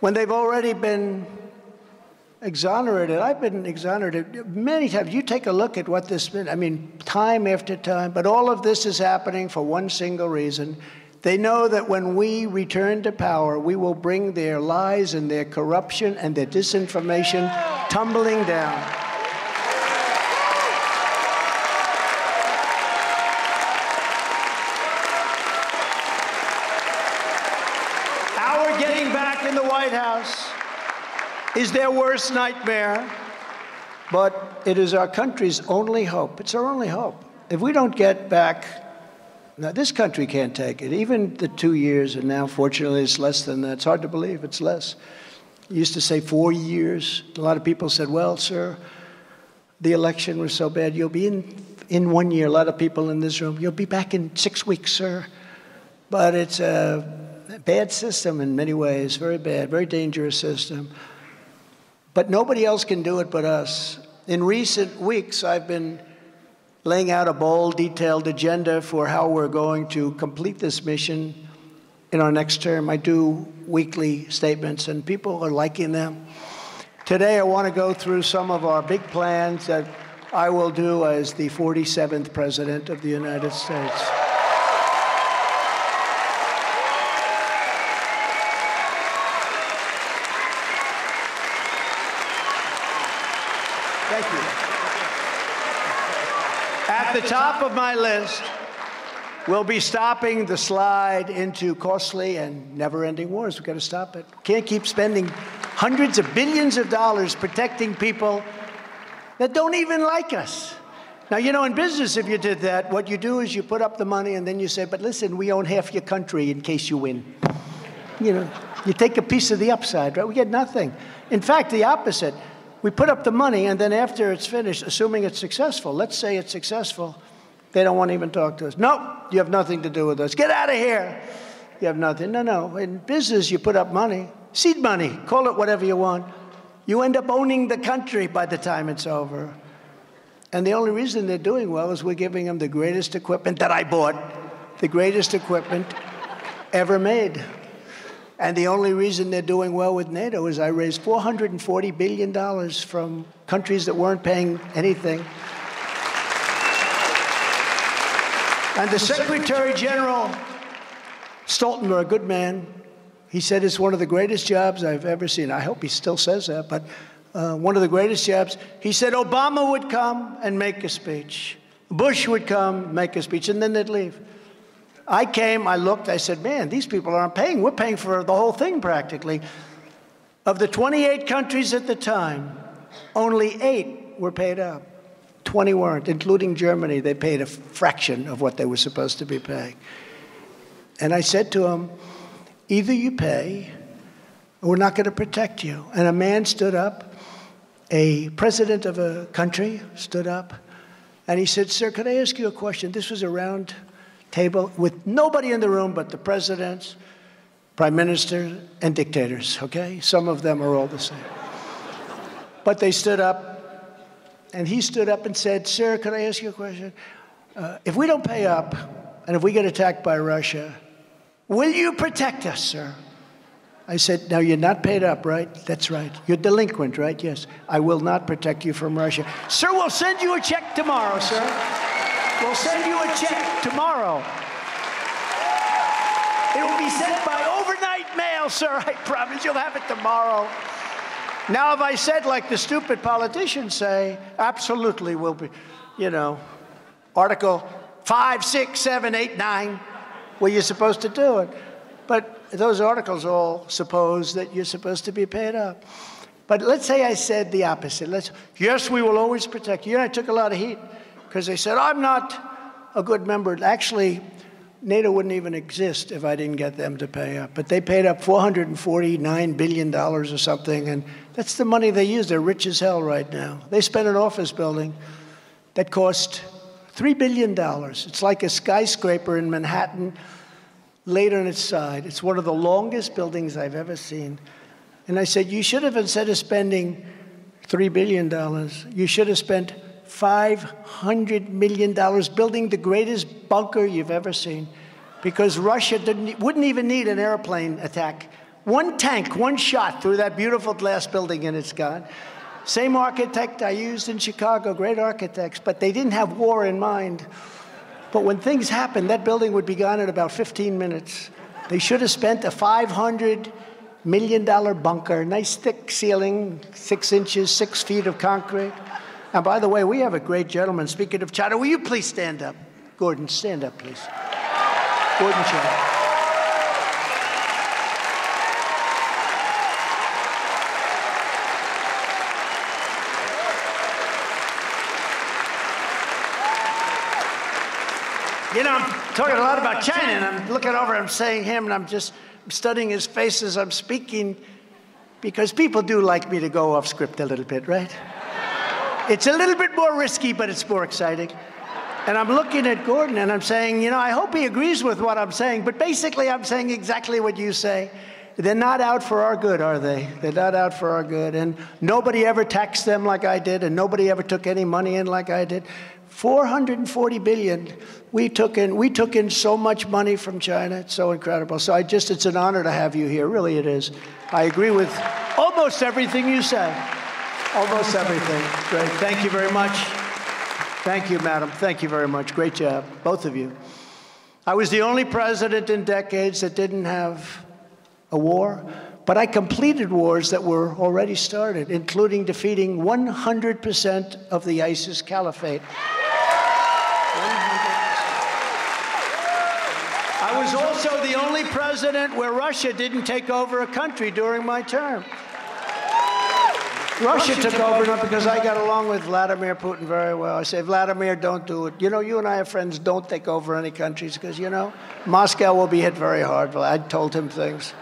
when they've already been exonerated. I've been exonerated many times. You take a look at what this been, I mean, time after time. But all of this is happening for one single reason. They know that when we return to power, we will bring their lies and their corruption and their disinformation tumbling down. House is their worst nightmare, but it is our country's only hope. It's our only hope. If we don't get back, now this country can't take it. Even the two years, and now fortunately it's less than that. It's hard to believe it's less. You used to say four years. A lot of people said, well, sir, the election was so bad. You'll be in, in one year. A lot of people in this room, you'll be back in six weeks, sir. But it's a bad system in many ways, very bad, very dangerous system. But nobody else can do it but us. In recent weeks, I've been laying out a bold, detailed agenda for how we're going to complete this mission in our next term. I do weekly statements, and people are liking them. Today, I want to go through some of our big plans that I will do as the forty-seventh President of the United States. Thank you. At the top of my list, we'll be stopping the slide into costly and never-ending wars. We've got to stop it. Can't keep spending hundreds of billions of dollars protecting people that don't even like us. Now, you know, in business, if you did that, what you do is you put up the money and then you say, but listen, we own half your country in case you win. You know, you take a piece of the upside, right? We get nothing. In fact, the opposite. We put up the money and then after it's finished, assuming it's successful, let's say it's successful, they don't want to even talk to us. No, you have nothing to do with us. Get out of here. You have nothing. No, no. In business, you put up money, seed money, call it whatever you want. You end up owning the country by the time it's over. And the only reason they're doing well is we're giving them the greatest equipment that I bought, the greatest equipment ever made. And the only reason they're doing well with NATO is I raised four hundred forty billion dollars from countries that weren't paying anything. And the Secretary General Stoltenberg, a good man, he said it's one of the greatest jobs I've ever seen. I hope he still says that, but uh, one of the greatest jobs. He said Obama would come and make a speech. Bush would come, make a speech, and then they'd leave. I came, I looked, I said, man, these people aren't paying. We're paying for the whole thing practically. Of the twenty-eight countries at the time, only eight were paid up. twenty weren't, including Germany. They paid a fraction of what they were supposed to be paying. And I said to them, either you pay, or we're not going to protect you. And a man stood up, a president of a country stood up, and he said, sir, could I ask you a question? This was a round table with nobody in the room but the presidents, prime ministers, and dictators, okay? Some of them are all the same. But they stood up. And he stood up and said, sir, could I ask you a question? Uh, if we don't pay up, and if we get attacked by Russia, will you protect us, sir? I said, now, you're not paid up, right? That's right. You're delinquent, right? Yes. I will not protect you from Russia. Sir, we'll send you a check tomorrow, sir. We'll send you a check tomorrow. It will be sent by overnight mail, sir. I promise you'll have it tomorrow. Now, if I said, like the stupid politicians say, absolutely we'll be, you know, Article five, six, seven, eight, nine, well, you're supposed to do it. But those articles all suppose that you're supposed to be paid up. But let's say I said the opposite. Let's, yes, we will always protect you. You know, I took a lot of heat because they said, I'm not a good member. Actually, NATO wouldn't even exist if I didn't get them to pay up. But they paid up four hundred forty-nine billion dollars or something, and that's the money they use. They're rich as hell right now. They spent an office building that cost three billion dollars. It's like a skyscraper in Manhattan laid on its side. It's one of the longest buildings I've ever seen. And I said, you should have, instead of spending three billion dollars, you should have spent five hundred million dollars building the greatest bunker you've ever seen, because Russia didn't, wouldn't even need an airplane attack. One tank, one shot through that beautiful glass building, and it's gone. Same architect I used in Chicago, great architects, but they didn't have war in mind. But when things happened, that building would be gone in about fifteen minutes. They should have spent a five hundred million dollars bunker, nice thick ceiling, six inches, six feet of concrete. And by the way, we have a great gentleman. Speaking of China, will you please stand up? Gordon, stand up, please. Gordon Chang. You know, I'm talking a lot about China, and I'm looking over, I'm saying him, and I'm just studying his face as I'm speaking, because people do like me to go off script a little bit, right? It's a little bit more risky, but it's more exciting. And I'm looking at Gordon, and I'm saying, you know, I hope he agrees with what I'm saying, but basically I'm saying exactly what you say. They're not out for our good, are they? They're not out for our good. And nobody ever taxed them like I did, and nobody ever took any money in like I did. four hundred forty billion dollars we took in. We took in so much money from China. It's so incredible. So I just, it's an honor to have you here. Really, it is. I agree with almost everything you said. Almost everything. Great. Thank you very much. Thank you, madam. Thank you very much. Great job, both of you. I was the only president in decades that didn't have a war, but I completed wars that were already started, including defeating one hundred percent of the ISIS caliphate. I was also the only president where Russia didn't take over a country during my term. Russia, Russia took, took over, not because I got along with Vladimir Putin very well. I say, Vladimir, don't do it. You know, you and I are friends. Don't take over any countries because, you know, Moscow will be hit very hard. Well, I told him things.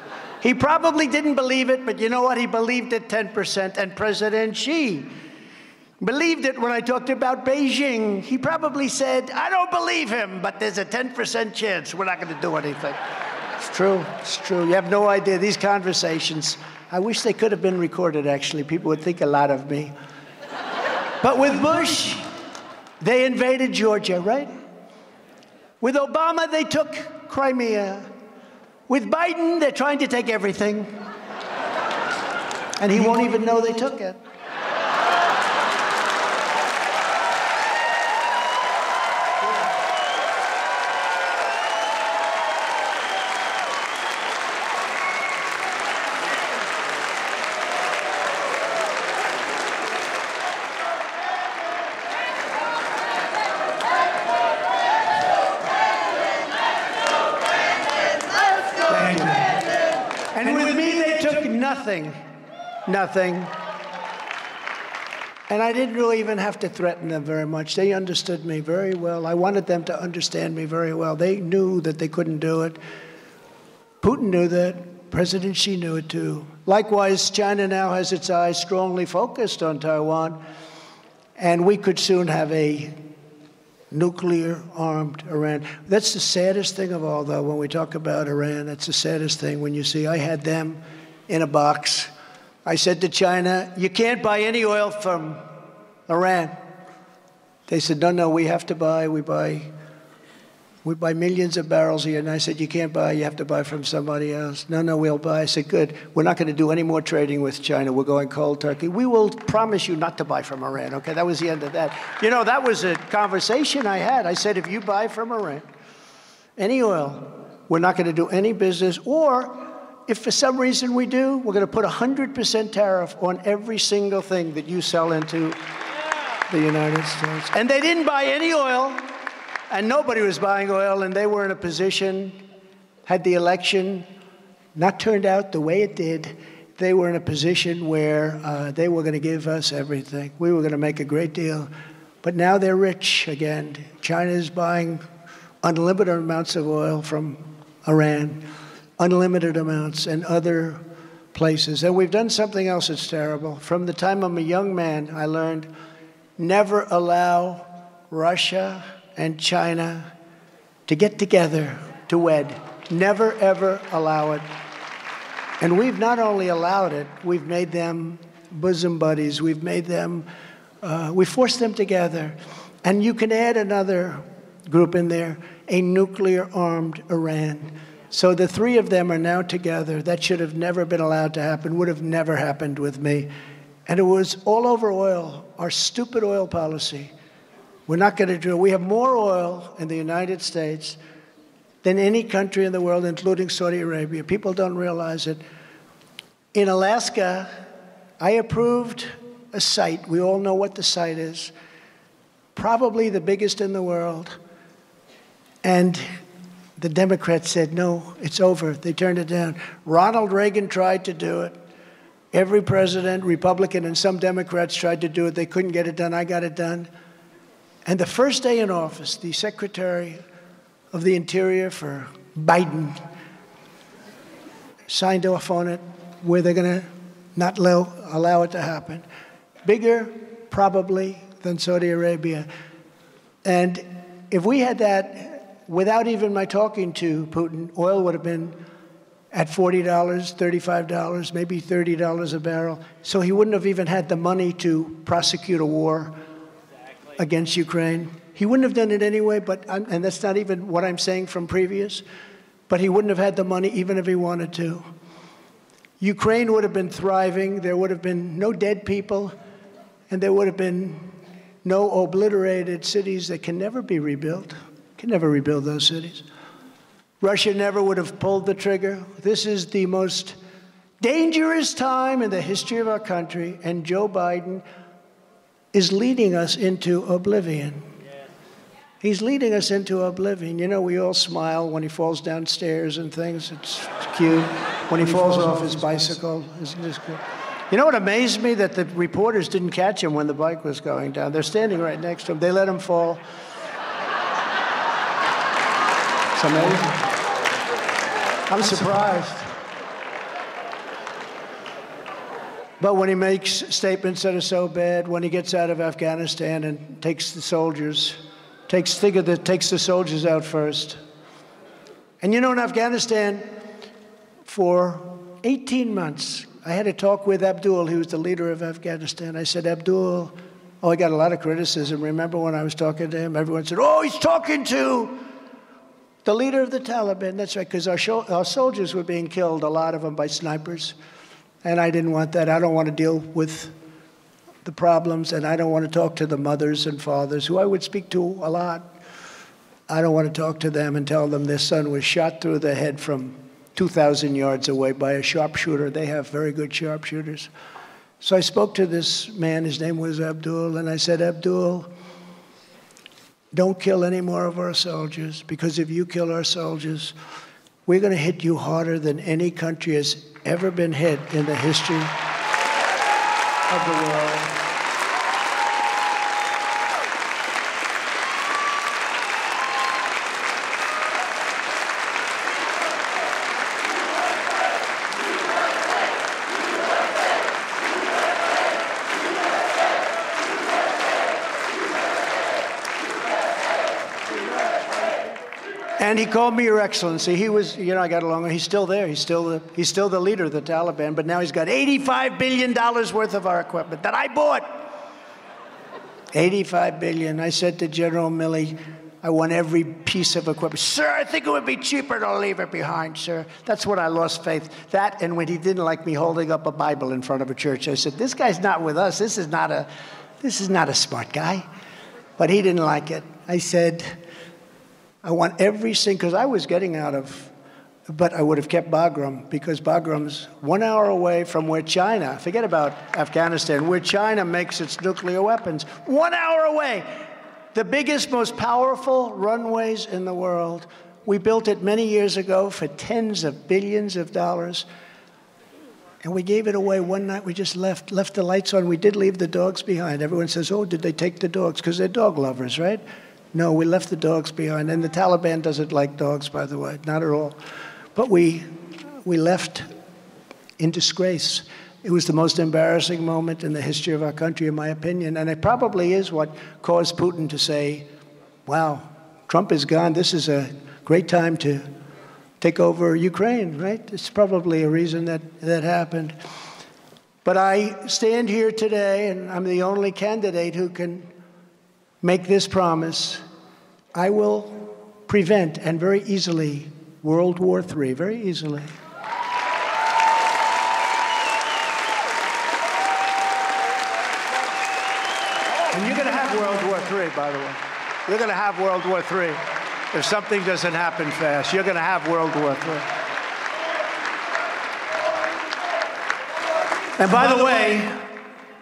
He probably didn't believe it, but you know what? He believed it ten percent. And President Xi believed it when I talked about Beijing. He probably said, I don't believe him, but there's a ten percent chance we're not going to do anything. It's true. It's true. You have no idea. These conversations, I wish they could have been recorded, actually. People would think a lot of me. But with Bush, they invaded Georgia, right? With Obama, they took Crimea. With Biden, they're trying to take everything. And he won't even know they took it. Nothing, nothing. And I didn't really even have to threaten them very much. They understood me very well. I wanted them to understand me very well. They knew that they couldn't do it. Putin knew that. President Xi knew it too. Likewise, China now has its eyes strongly focused on Taiwan, and we could soon have a nuclear-armed Iran. That's the saddest thing of all, though, when we talk about Iran. That's the saddest thing when you see I had them in a box. I said to China, you can't buy any oil from Iran. They said, no, no, we have to buy, we buy, we buy millions of barrels a year. And I said, you can't buy, you have to buy from somebody else. No, no, we'll buy. I said, good, we're not going to do any more trading with China. We're going cold turkey. We will promise you not to buy from Iran. Okay, that was the end of that. You know, that was a conversation I had. I said, if you buy from Iran, any oil, we're not going to do any business, or if for some reason we do, we're going to put a one hundred percent tariff on every single thing that you sell into yeah. the United States. And they didn't buy any oil, and nobody was buying oil, and they were in a position, had the election not turned out the way it did, they were in a position where uh, they were going to give us everything. We were going to make a great deal. But now they're rich again. China is buying unlimited amounts of oil from Iran. Unlimited amounts, and other places. And we've done something else that's terrible. From the time I'm a young man, I learned, never allow Russia and China to get together to wed. Never, ever allow it. And we've not only allowed it, we've made them bosom buddies. We've made them, uh, we forced them together. And you can add another group in there, a nuclear-armed Iran. So the three of them are now together. That should have never been allowed to happen, would have never happened with me. And it was all over oil, our stupid oil policy. We're not going to drill. We have more oil in the United States than any country in the world, including Saudi Arabia. People don't realize it. In Alaska, I approved a site. We all know what the site is. Probably the biggest in the world. And the Democrats said, no, it's over. They turned it down. Ronald Reagan tried to do it. Every president, Republican and some Democrats, tried to do it. They couldn't get it done. I got it done. And the first day in office, the Secretary of the Interior for Biden signed off on it, where they're going to not allow it to happen. Bigger, probably, than Saudi Arabia. And if we had that, without even my talking to Putin, oil would have been at forty dollars, thirty-five dollars, maybe thirty dollars a barrel. So he wouldn't have even had the money to prosecute a war exactly. against Ukraine. He wouldn't have done it anyway, but I'm, and that's not even what I'm saying from previous, but he wouldn't have had the money even if he wanted to. Ukraine would have been thriving. There would have been no dead people, and there would have been no obliterated cities that can never be rebuilt. Can never rebuild those cities. Russia never would have pulled the trigger. This is the most dangerous time in the history of our country, and Joe Biden is leading us into oblivion. Yes. He's leading us into oblivion. You know, we all smile when he falls downstairs and things. It's cute. When he, when he falls, falls off, off his, his bicycle, bicycle. Isn't this good? You know what amazed me? That the reporters didn't catch him when the bike was going down. They're standing right next to him. They let him fall. It's amazing. I'm surprised. But when he makes statements that are so bad, when he gets out of Afghanistan and takes the soldiers, takes think of the, takes the soldiers out first. And you know, in Afghanistan, for eighteen months, I had a talk with Abdul, who was the leader of Afghanistan. I said, Abdul, oh, I got a lot of criticism. Remember when I was talking to him, everyone said, oh, he's talking to the leader of the Taliban. That's right, because our, our soldiers were being killed, a lot of them, by snipers. And I didn't want that. I don't want to deal with the problems, and I don't want to talk to the mothers and fathers, who I would speak to a lot. I don't want to talk to them and tell them their son was shot through the head from two thousand yards away by a sharpshooter. They have very good sharpshooters. So I spoke to this man. His name was Abdul. And I said, Abdul, don't kill any more of our soldiers, because if you kill our soldiers, we're going to hit you harder than any country has ever been hit in the history of the world. And he called me, Your Excellency. He was, you know, I got along. He's still there. He's still the, he's still the leader of the Taliban. But now he's got eighty-five billion dollars worth of our equipment that I bought. eighty-five billion dollars. I said to General Milley, I want every piece of equipment. Sir, I think it would be cheaper to leave it behind, sir. That's when I lost faith. That, and when he didn't like me holding up a Bible in front of a church, I said, this guy's not with us. This is not a, this is not a smart guy. But he didn't like it. I said, I want every single, because I was getting out of, but I would have kept Bagram, because Bagram's one hour away from where China, forget about Afghanistan, where China makes its nuclear weapons. One hour away. The biggest, most powerful runways in the world. We built it many years ago for tens of billions of dollars. And we gave it away one night. We just left, left the lights on. We did leave the dogs behind. Everyone says, oh, did they take the dogs? Because they're dog lovers, right? No, we left the dogs behind. And the Taliban doesn't like dogs, by the way, not at all. But we, we left in disgrace. It was the most embarrassing moment in the history of our country, in my opinion. And it probably is what caused Putin to say, wow, Trump is gone. This is a great time to take over Ukraine, right? It's probably a reason that that happened. But I stand here today, and I'm the only candidate who can make this promise. I will prevent, and very easily, World War Three, very easily. And you're going to have World War Three, by the way. You're going to have World War Three. If something doesn't happen fast, you're going to have World War Three. And by the way,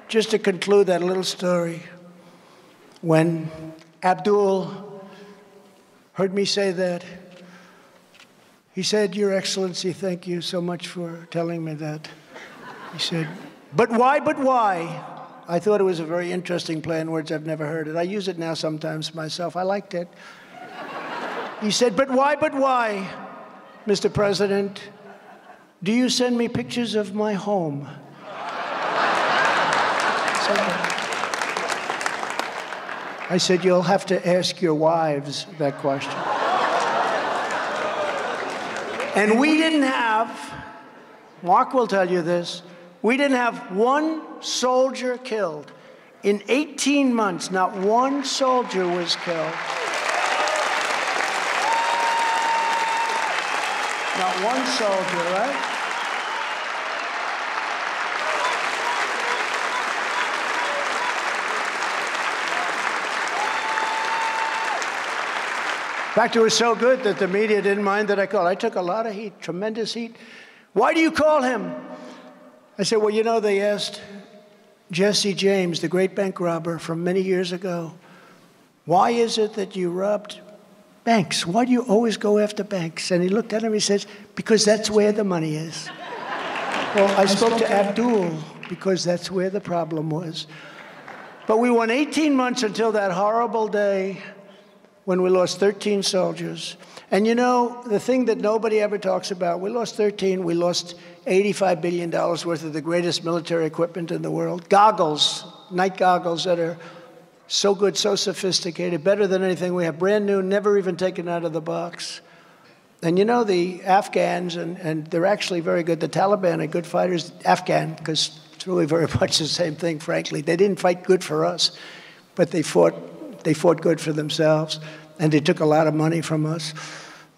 just to conclude that little story, when Abdul heard me say that, he said, Your Excellency, thank you so much for telling me that. He said, but why, but why? I thought it was a very interesting play on words. I've never heard it. I use it now sometimes myself. I liked it. He said, but why, but why, Mister President, do you send me pictures of my home? So, I said, you'll have to ask your wives that question. And we didn't have, Mark will tell you this, we didn't have one soldier killed. In eighteen months, not one soldier was killed. Not one soldier, right? In fact, it was so good that the media didn't mind that I called. I took a lot of heat, tremendous heat. Why do you call him? I said, well, you know, they asked Jesse James, the great bank robber from many years ago, why is it that you robbed banks? Why do you always go after banks? And he looked at him, he says, because that's where the money is. Well, I spoke to Abdul because that's where the problem was. But we won eighteen months until that horrible day when we lost thirteen soldiers. And you know, the thing that nobody ever talks about, we lost thirteen, we lost eighty-five billion dollars worth of the greatest military equipment in the world. Goggles, night goggles that are so good, so sophisticated, better than anything we have, brand new, never even taken out of the box. And you know, the Afghans, and, and they're actually very good, the Taliban are good fighters, Afghan, because it's really very much the same thing, frankly. They didn't fight good for us, but they fought They fought good for themselves, and they took a lot of money from us.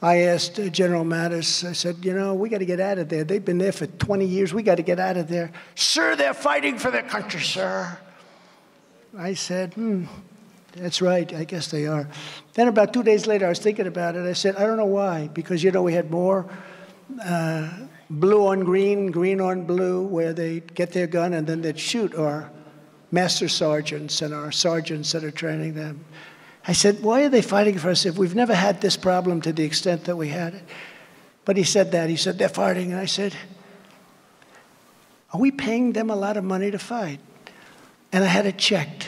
I asked General Mattis, I said, you know, we got to get out of there. They've been there for twenty years. We got to get out of there. Sir, they're fighting for their country, sir. I said, hmm, that's right. I guess they are. Then about two days later, I was thinking about it. I said, I don't know why, because, you know, we had more uh, blue on green, green on blue, where they get their gun and then they'd shoot, or master sergeants and our sergeants that are training them. I said, why are they fighting for us if we've never had this problem to the extent that we had it? But he said that. He said, they're fighting. And I said, are we paying them a lot of money to fight? And I had it checked.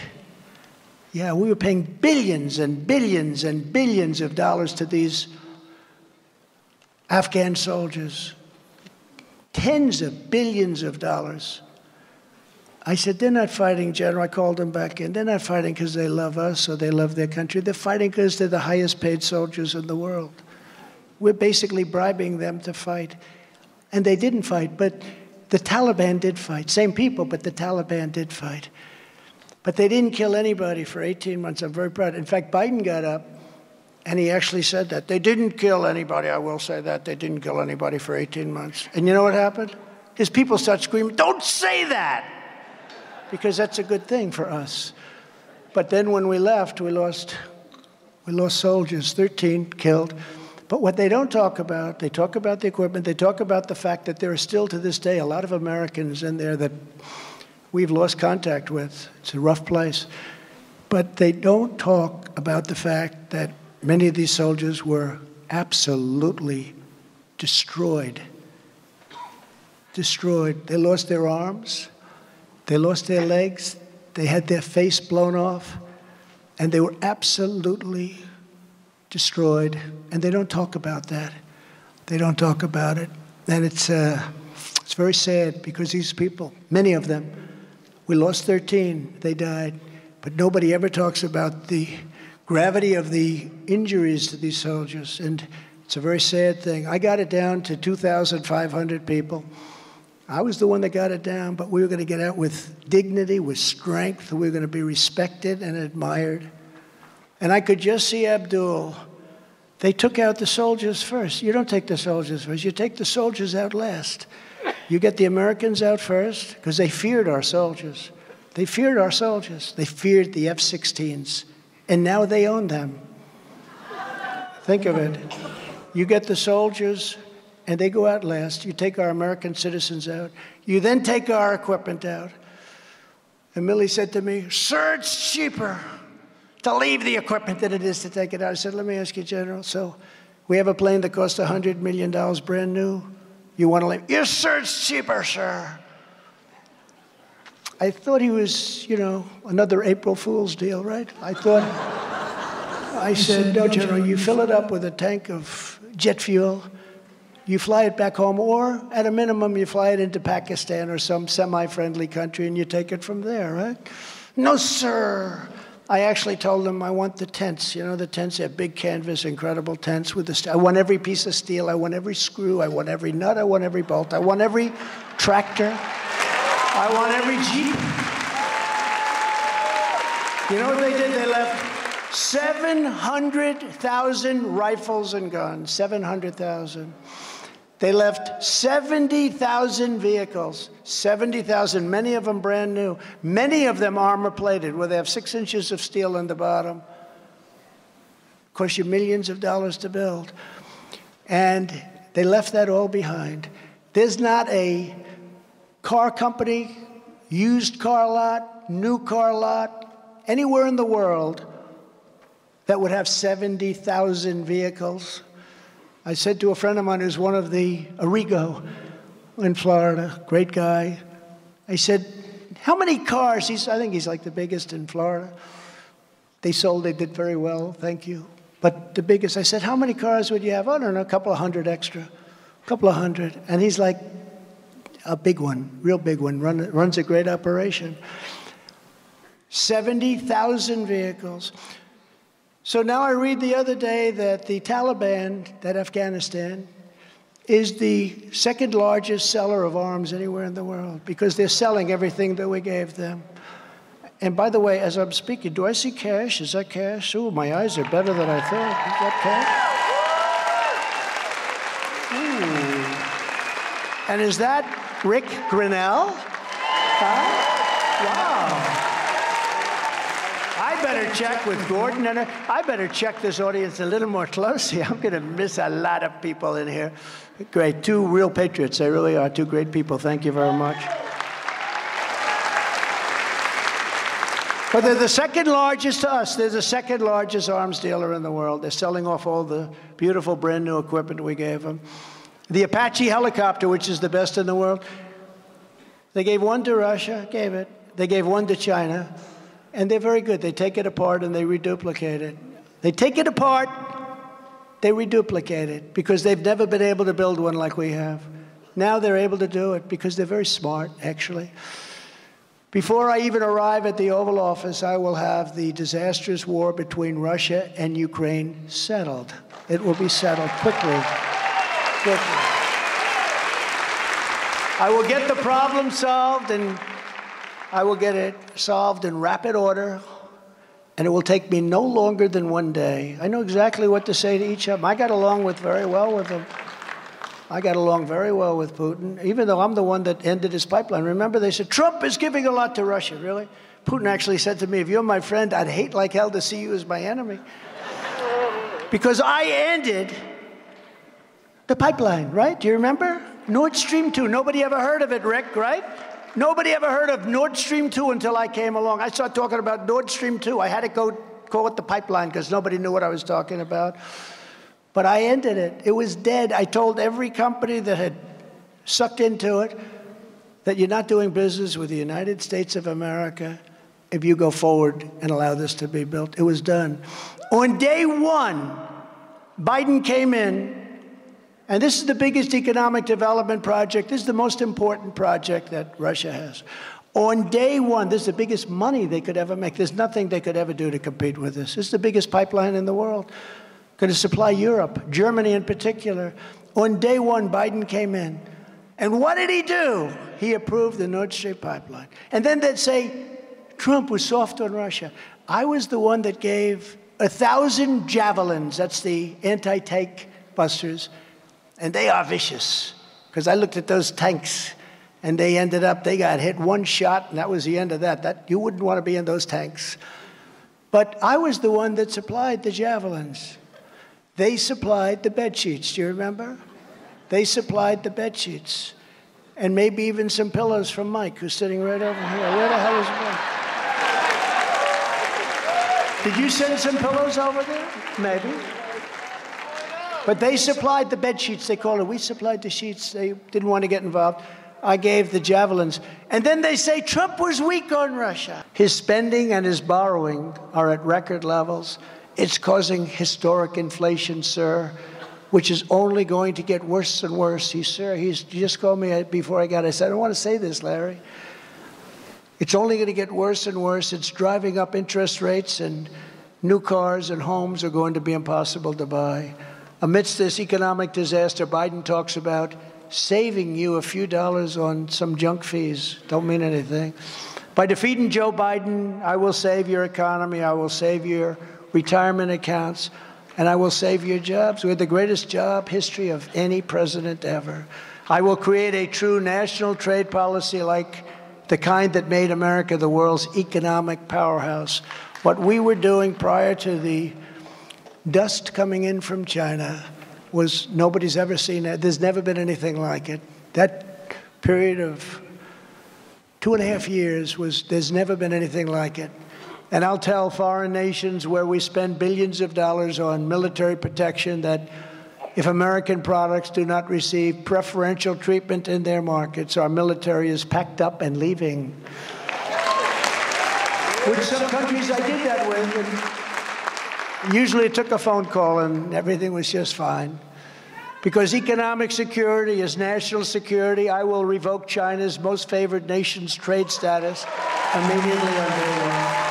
Yeah, we were paying billions and billions and billions of dollars to these Afghan soldiers. Tens of billions of dollars. I said, they're not fighting, General. I called them back in. They're not fighting because they love us or they love their country. They're fighting because they're the highest paid soldiers in the world. We're basically bribing them to fight. And they didn't fight, but the Taliban did fight. Same people, but the Taliban did fight. But they didn't kill anybody for eighteen months. I'm very proud. In fact, Biden got up and he actually said that. They didn't kill anybody. I will say that. They didn't kill anybody for eighteen months. And you know what happened? His people start screaming, don't say that! Because that's a good thing for us. But then when we left, we lost, we lost soldiers, thirteen killed. But what they don't talk about, they talk about the equipment, they talk about the fact that there are still to this day a lot of Americans in there that we've lost contact with. It's a rough place. But they don't talk about the fact that many of these soldiers were absolutely destroyed. Destroyed. They lost their arms. They lost their legs, they had their face blown off, and they were absolutely destroyed. And they don't talk about that. They don't talk about it. And it's, uh, it's very sad because these people, many of them, we lost thirteen, they died, but nobody ever talks about the gravity of the injuries to these soldiers. And it's a very sad thing. I got it down to two thousand five hundred people. I was the one that got it down, but we were going to get out with dignity, with strength. We were going to be respected and admired. And I could just see Abdul. They took out the soldiers first. You don't take the soldiers first. You take the soldiers out last. You get the Americans out first because they feared our soldiers. They feared our soldiers. They feared the F sixteens. And now they own them. Think of it. You get the soldiers and they go out last. You take our American citizens out. You then take our equipment out. And Milley said to me, sir, it's cheaper to leave the equipment than it is to take it out. I said, let me ask you, General, so we have a plane that costs one hundred million dollars, brand new. You want to leave? Yes, sir, it's cheaper, sir. I thought he was, you know, another April Fool's deal, right? I thought, I said, no, General, you fill it up with a tank of jet fuel. You fly it back home, or at a minimum, you fly it into Pakistan or some semi-friendly country, and you take it from there, right? No, sir. I actually told them I want the tents. You know, the tents, they have big canvas, incredible tents with the st- I want every piece of steel. I want every screw. I want every nut. I want every bolt. I want every tractor. I want every Jeep. You know what they did? They left seven hundred thousand rifles and guns, seven hundred thousand. They left seventy thousand vehicles, seventy thousand, many of them brand new, many of them armor-plated, where they have six inches of steel in the bottom. Cost you millions of dollars to build. And they left that all behind. There's not a car company, used car lot, new car lot, anywhere in the world that would have seventy thousand vehicles. I said to a friend of mine who's one of the Arrigo in Florida, great guy, I said, how many cars? He's, I think he's like the biggest in Florida. They sold, they did very well, thank you. But the biggest, I said, how many cars would you have? Oh, no, no, a couple of hundred extra, a couple of hundred. And he's like, a big one, real big one, run, runs a great operation. seventy thousand vehicles. So now I read the other day that the Taliban, that Afghanistan, is the second largest seller of arms anywhere in the world because they're selling everything that we gave them. And by the way, as I'm speaking, do I see cash? Is that cash? Ooh, my eyes are better than I thought. Is that cash? Ooh. And is that Rick Grinnell? Huh? Wow. I better check with Gordon, and I better check this audience a little more closely. I'm going to miss a lot of people in here. Great, two real patriots. They really are two great people. Thank you very much. But they're the second largest to us. They're the second largest arms dealer in the world. They're selling off all the beautiful brand new equipment we gave them. The Apache helicopter, which is the best in the world, they gave one to Russia, gave it. They gave one to China. And they're very good. They take it apart and they reduplicate it. They take it apart, they reduplicate it, because they've never been able to build one like we have. Now they're able to do it because they're very smart, actually. Before I even arrive at the Oval Office, I will have the disastrous war between Russia and Ukraine settled. It will be settled quickly. quickly. I will get the problem solved, and I will get it solved in rapid order, and it will take me no longer than one day. I know exactly what to say to each of them. I got along with very well with them. I got along very well with Putin, even though I'm the one that ended his pipeline. Remember, they said, Trump is giving a lot to Russia, really? Putin actually said to me, if you're my friend, I'd hate like hell to see you as my enemy. Because I ended the pipeline, right? Do you remember? Nord Stream two. Nobody ever heard of it, Rick, right? Nobody ever heard of Nord Stream two until I came along. I started talking about Nord Stream two. I had to go call it the pipeline because nobody knew what I was talking about. But I ended it. It was dead. I told every company that had sucked into it that you're not doing business with the United States of America if you go forward and allow this to be built. It was done. On day one, Biden came in. And this is the biggest economic development project. This is the most important project that Russia has. On day one, this is the biggest money they could ever make. There's nothing they could ever do to compete with this. This is the biggest pipeline in the world. Going to supply Europe, Germany in particular. On day one, Biden came in. And what did he do? He approved the Nord Stream pipeline. And then they'd say, Trump was soft on Russia. I was the one that gave a thousand javelins, that's the anti-tank busters, and they are vicious, because I looked at those tanks, and they ended up, they got hit one shot, and that was the end of that. That you wouldn't want to be in those tanks. But I was the one that supplied the javelins. They supplied the bed sheets, do you remember? They supplied the bed sheets, and maybe even some pillows from Mike, who's sitting right over here. Where the hell is Mike? Did you send some pillows over there? Maybe. But they supplied the bed sheets, they call it. We supplied the sheets. They didn't want to get involved. I gave the javelins. And then they say Trump was weak on Russia. His spending and his borrowing are at record levels. It's causing historic inflation, sir, which is only going to get worse and worse. He, sir, he's, he just called me before I got it. I said, I don't want to say this, Larry. It's only going to get worse and worse. It's driving up interest rates, and new cars and homes are going to be impossible to buy. Amidst this economic disaster, Biden talks about saving you a few dollars on some junk fees. Don't mean anything. By defeating Joe Biden, I will save your economy, I will save your retirement accounts, and I will save your jobs. We had the greatest job history of any president ever. I will create a true national trade policy like the kind that made America the world's economic powerhouse. What we were doing prior to the dust coming in from China was nobody's ever seen that. There's never been anything like it. That period of two and a half years was, there's never been anything like it. And I'll tell foreign nations where we spend billions of dollars on military protection that if American products do not receive preferential treatment in their markets, our military is packed up and leaving. With some countries I did that with, and usually it took a phone call and everything was just fine. Because economic security is national security, I will revoke China's most favored nation's trade status immediately on day one.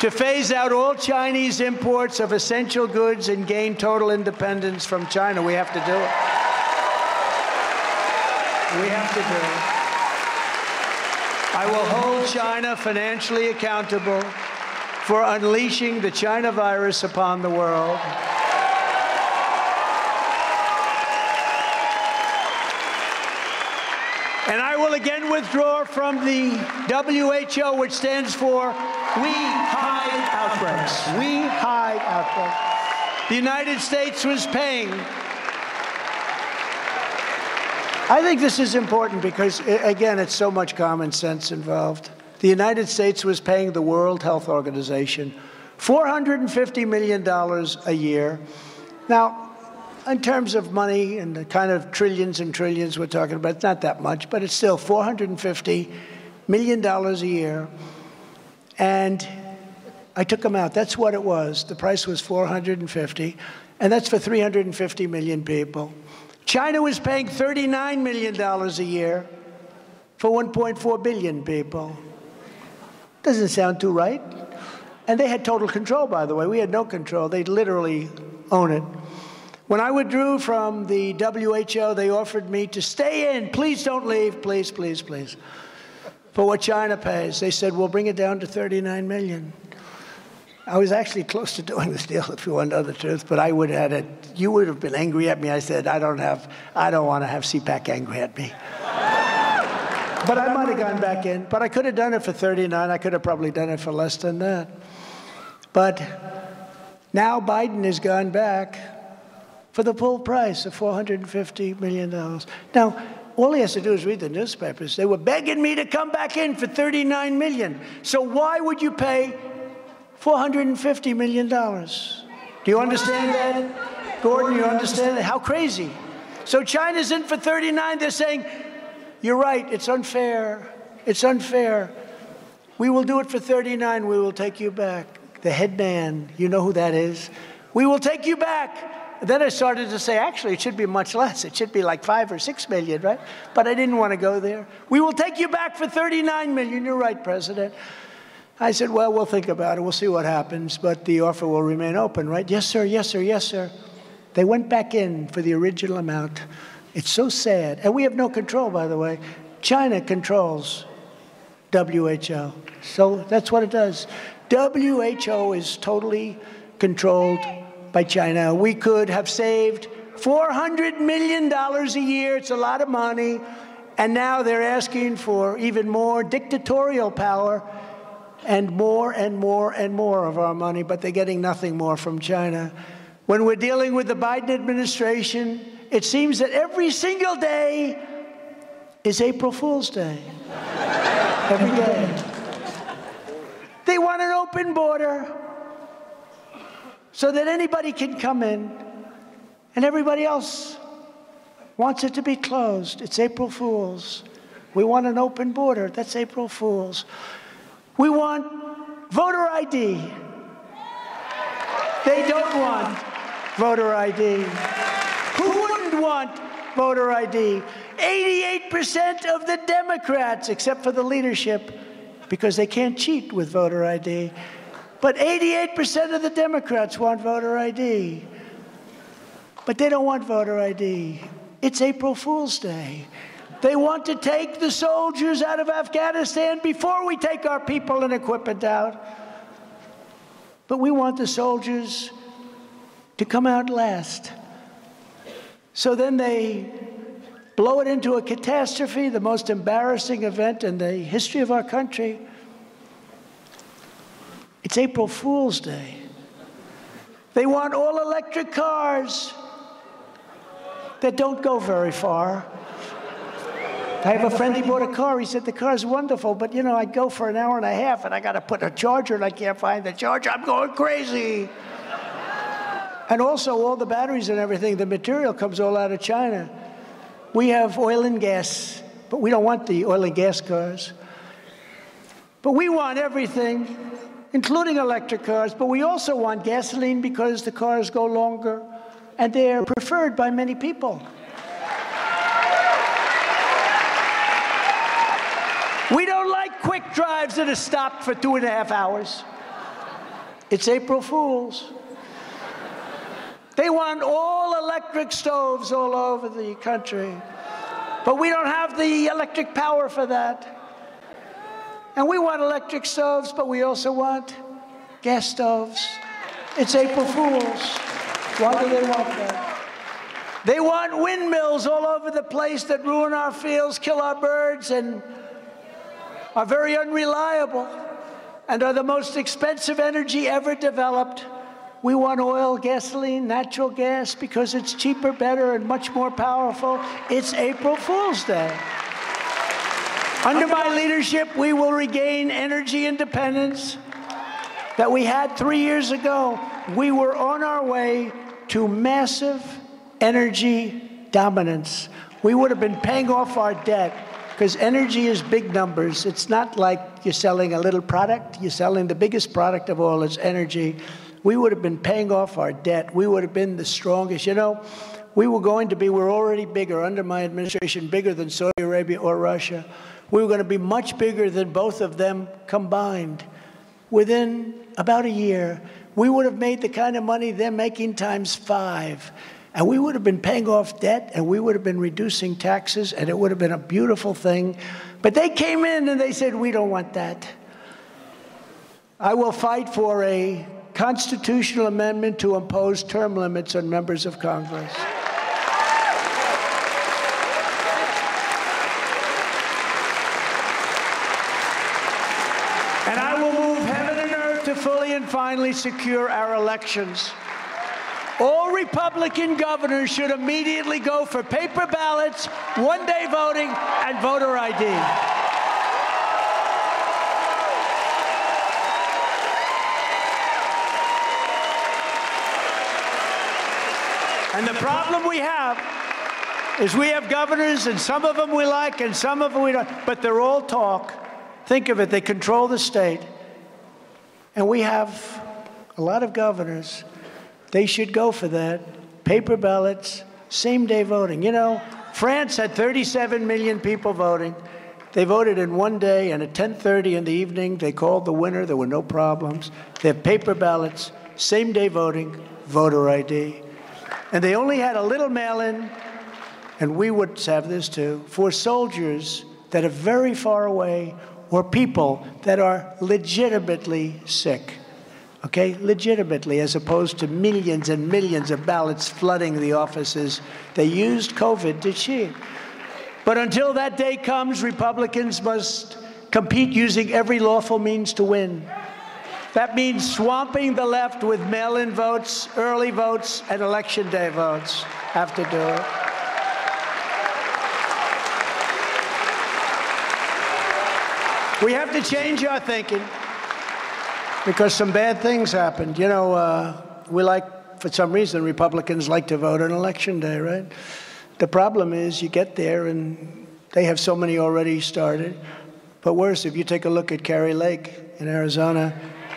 To phase out all Chinese imports of essential goods and gain total independence from China. We have to do it. We have to do it. I will hold China financially accountable for unleashing the China virus upon the world. And I will again withdraw from the W H O, which stands for We Hide Outbreaks. We Hide Outbreaks. The United States was paying. I think this is important because, again, it's so much common sense involved. The United States was paying the World Health Organization four hundred fifty million dollars a year. Now, in terms of money and the kind of trillions and trillions we're talking about, it's not that much, but it's still four hundred fifty million dollars a year. And I took them out. That's what it was. The price was four hundred fifty, and that's for three hundred fifty million people. China was paying thirty-nine million dollars a year for one point four billion people. Doesn't sound too right. And they had total control, by the way. We had no control. They literally own it. When I withdrew from the W H O, they offered me to stay in. Please don't leave. Please, please, please. For what China pays. They said, we'll bring it down to thirty-nine million. I was actually close to doing this deal, if you want to know the truth, but I would have had it. You would have been angry at me. I said, I don't have, I don't want to have CPAC angry at me. But I might have gone back in. But I could have done it for thirty-nine. I could have probably done it for less than that. But now Biden has gone back for the full price of four hundred fifty million dollars. Now, all he has to do is read the newspapers. They were begging me to come back in for thirty-nine million dollars. So why would you pay four hundred fifty million dollars? Do you understand that? Gordon, you understand that? How crazy. So China's in for thirty-nine. They're saying, you're right, it's unfair. It's unfair. We will do it for thirty-nine. We will take you back. The head man, you know who that is. We will take you back. Then I started to say, actually, it should be much less. It should be like five or six million, right? But I didn't want to go there. We will take you back for thirty-nine million. You're right, President. I said, well, we'll think about it. We'll see what happens. But the offer will remain open, right? Yes, sir. Yes, sir. Yes, sir. They went back in for the original amount. It's so sad. And we have no control, by the way. China controls W H O. So that's what it does. W H O is totally controlled by China. We could have saved four hundred million dollars a year. It's a lot of money. And now they're asking for even more dictatorial power and more and more and more of our money, but they're getting nothing more from China. When we're dealing with the Biden administration, it seems that every single day is April Fool's Day. Every day. They want an open border, so that anybody can come in, and everybody else wants it to be closed. It's April Fools. We want an open border. That's April Fools. We want voter I D. They don't want voter I D. Who wouldn't want voter I D? eighty-eight percent of the Democrats, except for the leadership, because they can't cheat with voter I D. But eighty-eight percent of the Democrats want voter I D. But they don't want voter I D. It's April Fool's Day. They want to take the soldiers out of Afghanistan before we take our people and equip it out. But we want the soldiers to come out last. So then they blow it into a catastrophe, the most embarrassing event in the history of our country. It's April Fool's Day. They want all-electric cars that don't go very far. I have a friend, he bought a car, he said, the car's wonderful, but you know, I go for an hour and a half and I gotta put a charger and I can't find the charger, I'm going crazy. And also all the batteries and everything, the material comes all out of China. We have oil and gas, but we don't want the oil and gas cars. But we want everything, including electric cars, but we also want gasoline because the cars go longer and they're preferred by many people. We don't like quick drives that are stopped for two and a half hours. It's April Fools. They want all electric stoves all over the country. But we don't have the electric power for that. And we want electric stoves, but we also want gas stoves. It's April Fools. Why do they want that? They want windmills all over the place that ruin our fields, kill our birds, and are very unreliable and are the most expensive energy ever developed. We want oil, gasoline, natural gas because it's cheaper, better, and much more powerful. It's April Fool's Day. Under my leadership, we will regain energy independence that we had three years ago. We were on our way to massive energy dominance. We would have been paying off our debt. Because energy is big numbers. It's not like you're selling a little product. You're selling the biggest product of all, it's energy. We would have been paying off our debt. We would have been the strongest. You know, we were going to be, we're already bigger under my administration, bigger than Saudi Arabia or Russia. We were going to be much bigger than both of them combined. Within about a year, we would have made the kind of money they're making times five. And we would have been paying off debt, and we would have been reducing taxes, and it would have been a beautiful thing. But they came in and they said, we don't want that. I will fight for a constitutional amendment to impose term limits on members of Congress. And I will move heaven and earth to fully and finally secure our elections. All Republican governors should immediately go for paper ballots, one-day voting, and voter I D. And the problem we have is we have governors, and some of them we like, and some of them we don't, but they're all talk. Think of it, they control the state. And we have a lot of governors. They should go for that. Paper ballots, same-day voting. You know, France had thirty-seven million people voting. They voted in one day, and at ten thirty in the evening, they called the winner. There were no problems. They have paper ballots, same-day voting, voter I D. And they only had a little mail-in, and we would have this too, for soldiers that are very far away or people that are legitimately sick. Okay, legitimately, as opposed to millions and millions of ballots flooding the offices. They used COVID to cheat. But until that day comes, Republicans must compete using every lawful means to win. That means swamping the left with mail-in votes, early votes, and election day votes. Have to do it. We have to change our thinking. Because some bad things happened. You know, uh, we like, for some reason, Republicans like to vote on Election Day, right? The problem is you get there, and they have so many already started. But worse, if you take a look at Carrie Lake in Arizona,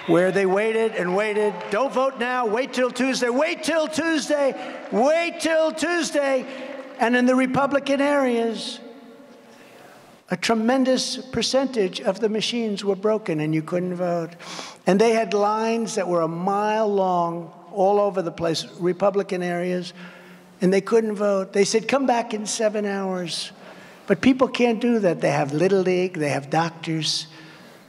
where they waited and waited. Don't vote now. Wait till Tuesday. Wait till Tuesday. Wait till Tuesday. And in the Republican areas, a tremendous percentage of the machines were broken and you couldn't vote. And they had lines that were a mile long all over the place, Republican areas, and they couldn't vote. They said, come back in seven hours. But people can't do that. They have Little League. They have doctors.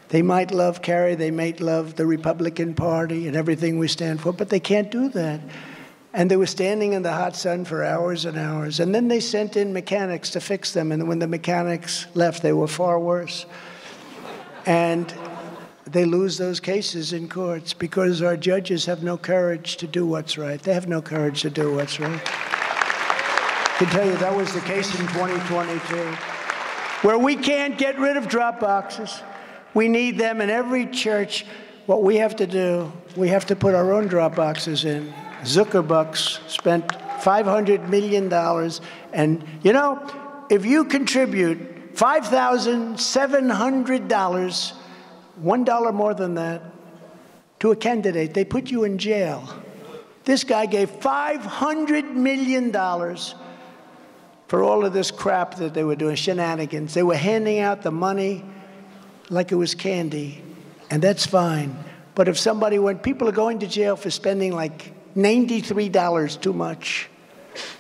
They might love Kerry. They might love the Republican Party and everything we stand for, but they can't do that. And they were standing in the hot sun for hours and hours. And then they sent in mechanics to fix them. And when the mechanics left, they were far worse. And they lose those cases in courts because our judges have no courage to do what's right. They have no courage to do what's right. I can tell you that was the case in twenty twenty-two, where we can't get rid of drop boxes. We need them in every church. What we have to do, we have to put our own drop boxes in. Zuckerbucks spent five hundred million dollars, and you know, if you contribute five thousand seven hundred dollars, one dollar more than that, to a candidate, they put you in jail. This guy gave five hundred million dollars for all of this crap that they were doing, shenanigans. They were handing out the money like it was candy, and that's fine. But if somebody went, people are going to jail for spending like ninety-three dollars too much,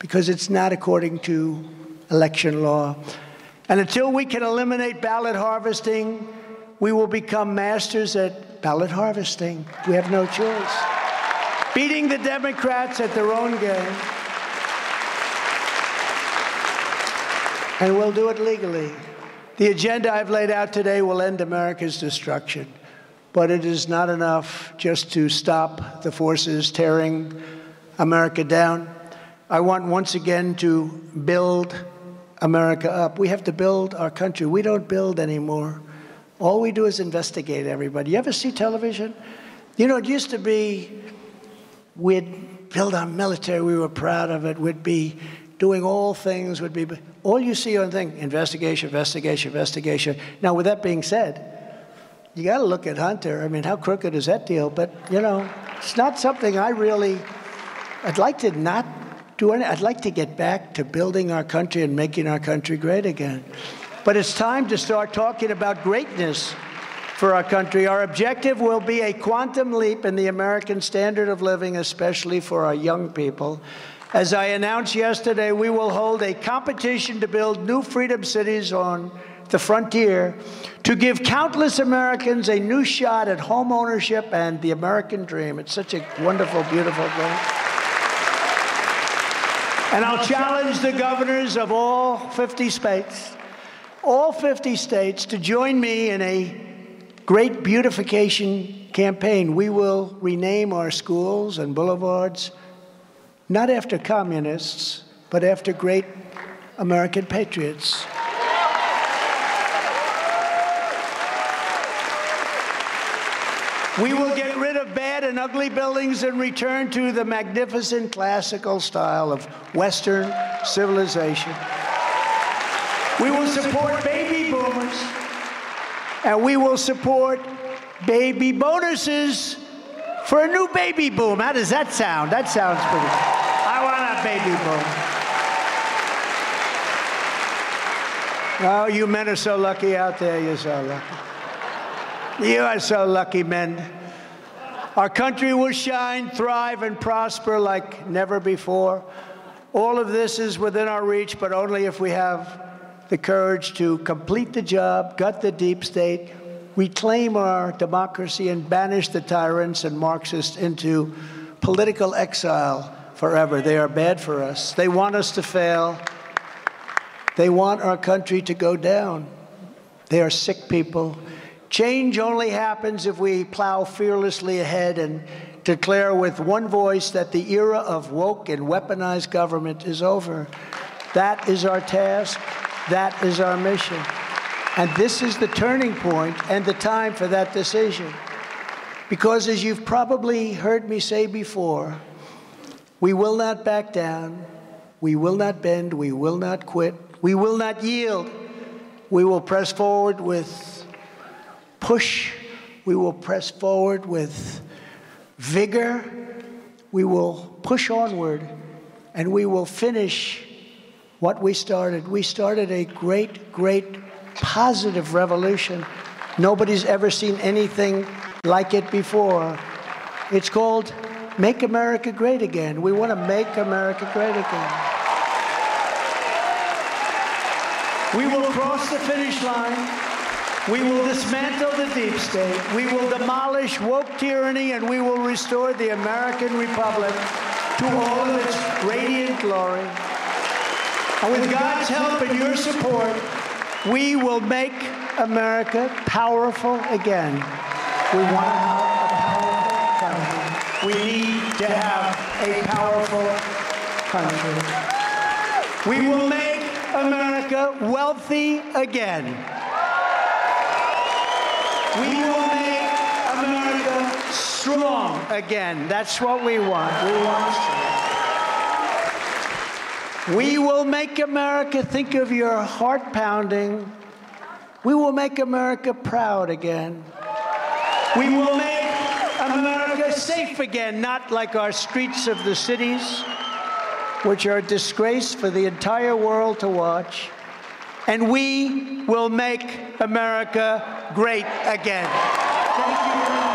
because it's not according to election law. And until we can eliminate ballot harvesting, we will become masters at ballot harvesting. We have no choice. Beating the Democrats at their own game. And we'll do it legally. The agenda I've laid out today will end America's destruction. But it is not enough just to stop the forces tearing America down. I want once again to build America up. We have to build our country. We don't build anymore. All we do is investigate everybody. You ever see television? You know, it used to be we'd build our military. We were proud of it. We'd be doing all things. Would be all you see on thing, investigation, investigation, investigation. Now, with that being said, you got to look at Hunter. I mean, how crooked is that deal? But, you know, it's not something I really, I'd like to not do anything. I'd like to get back to building our country and making our country great again. But it's time to start talking about greatness for our country. Our objective will be a quantum leap in the American standard of living, especially for our young people. As I announced yesterday, we will hold a competition to build new freedom cities on the frontier, to give countless Americans a new shot at home ownership and the American dream. It's such a wonderful, beautiful thing. And I'll challenge the governors of all fifty states, all fifty states, to join me in a great beautification campaign. We will rename our schools and boulevards, not after communists, but after great American patriots. We will get rid of bad and ugly buildings and return to the magnificent classical style of Western civilization. We will support baby boomers, and we will support baby bonuses for a new baby boom. How does that sound? That sounds pretty good. I want a baby boom. Oh, you men are so lucky out there. You're so lucky. You are so lucky, men. Our country will shine, thrive, and prosper like never before. All of this is within our reach, but only if we have the courage to complete the job, gut the deep state, reclaim our democracy, and banish the tyrants and Marxists into political exile forever. They are bad for us. They want us to fail. They want our country to go down. They are sick people. Change only happens if we plow fearlessly ahead and declare with one voice that the era of woke and weaponized government is over. That is our task. That is our mission. And this is the turning point and the time for that decision. Because as you've probably heard me say before, we will not back down. We will not bend. We will not quit. We will not yield. We will press forward with push We will press forward with vigor. We will push onward, and we will finish what we started. We started a great, great, positive revolution. Nobody's ever seen anything like it before. It's called Make America Great Again. We want to make America great again. We will cross the finish line. We will dismantle the deep state. We will demolish woke tyranny, and we will restore the American Republic to all of its radiant glory. And with God's help and your support, we will make America powerful again. We want to have a powerful country. We need to have a powerful country. We will make America wealthy again. We will make America strong again. That's what we want. We want. We will make America think of your heart pounding. We will make America proud again. We will make America safe again, not like our streets of the cities, which are a disgrace for the entire world to watch. And we will make America great again. Thank you.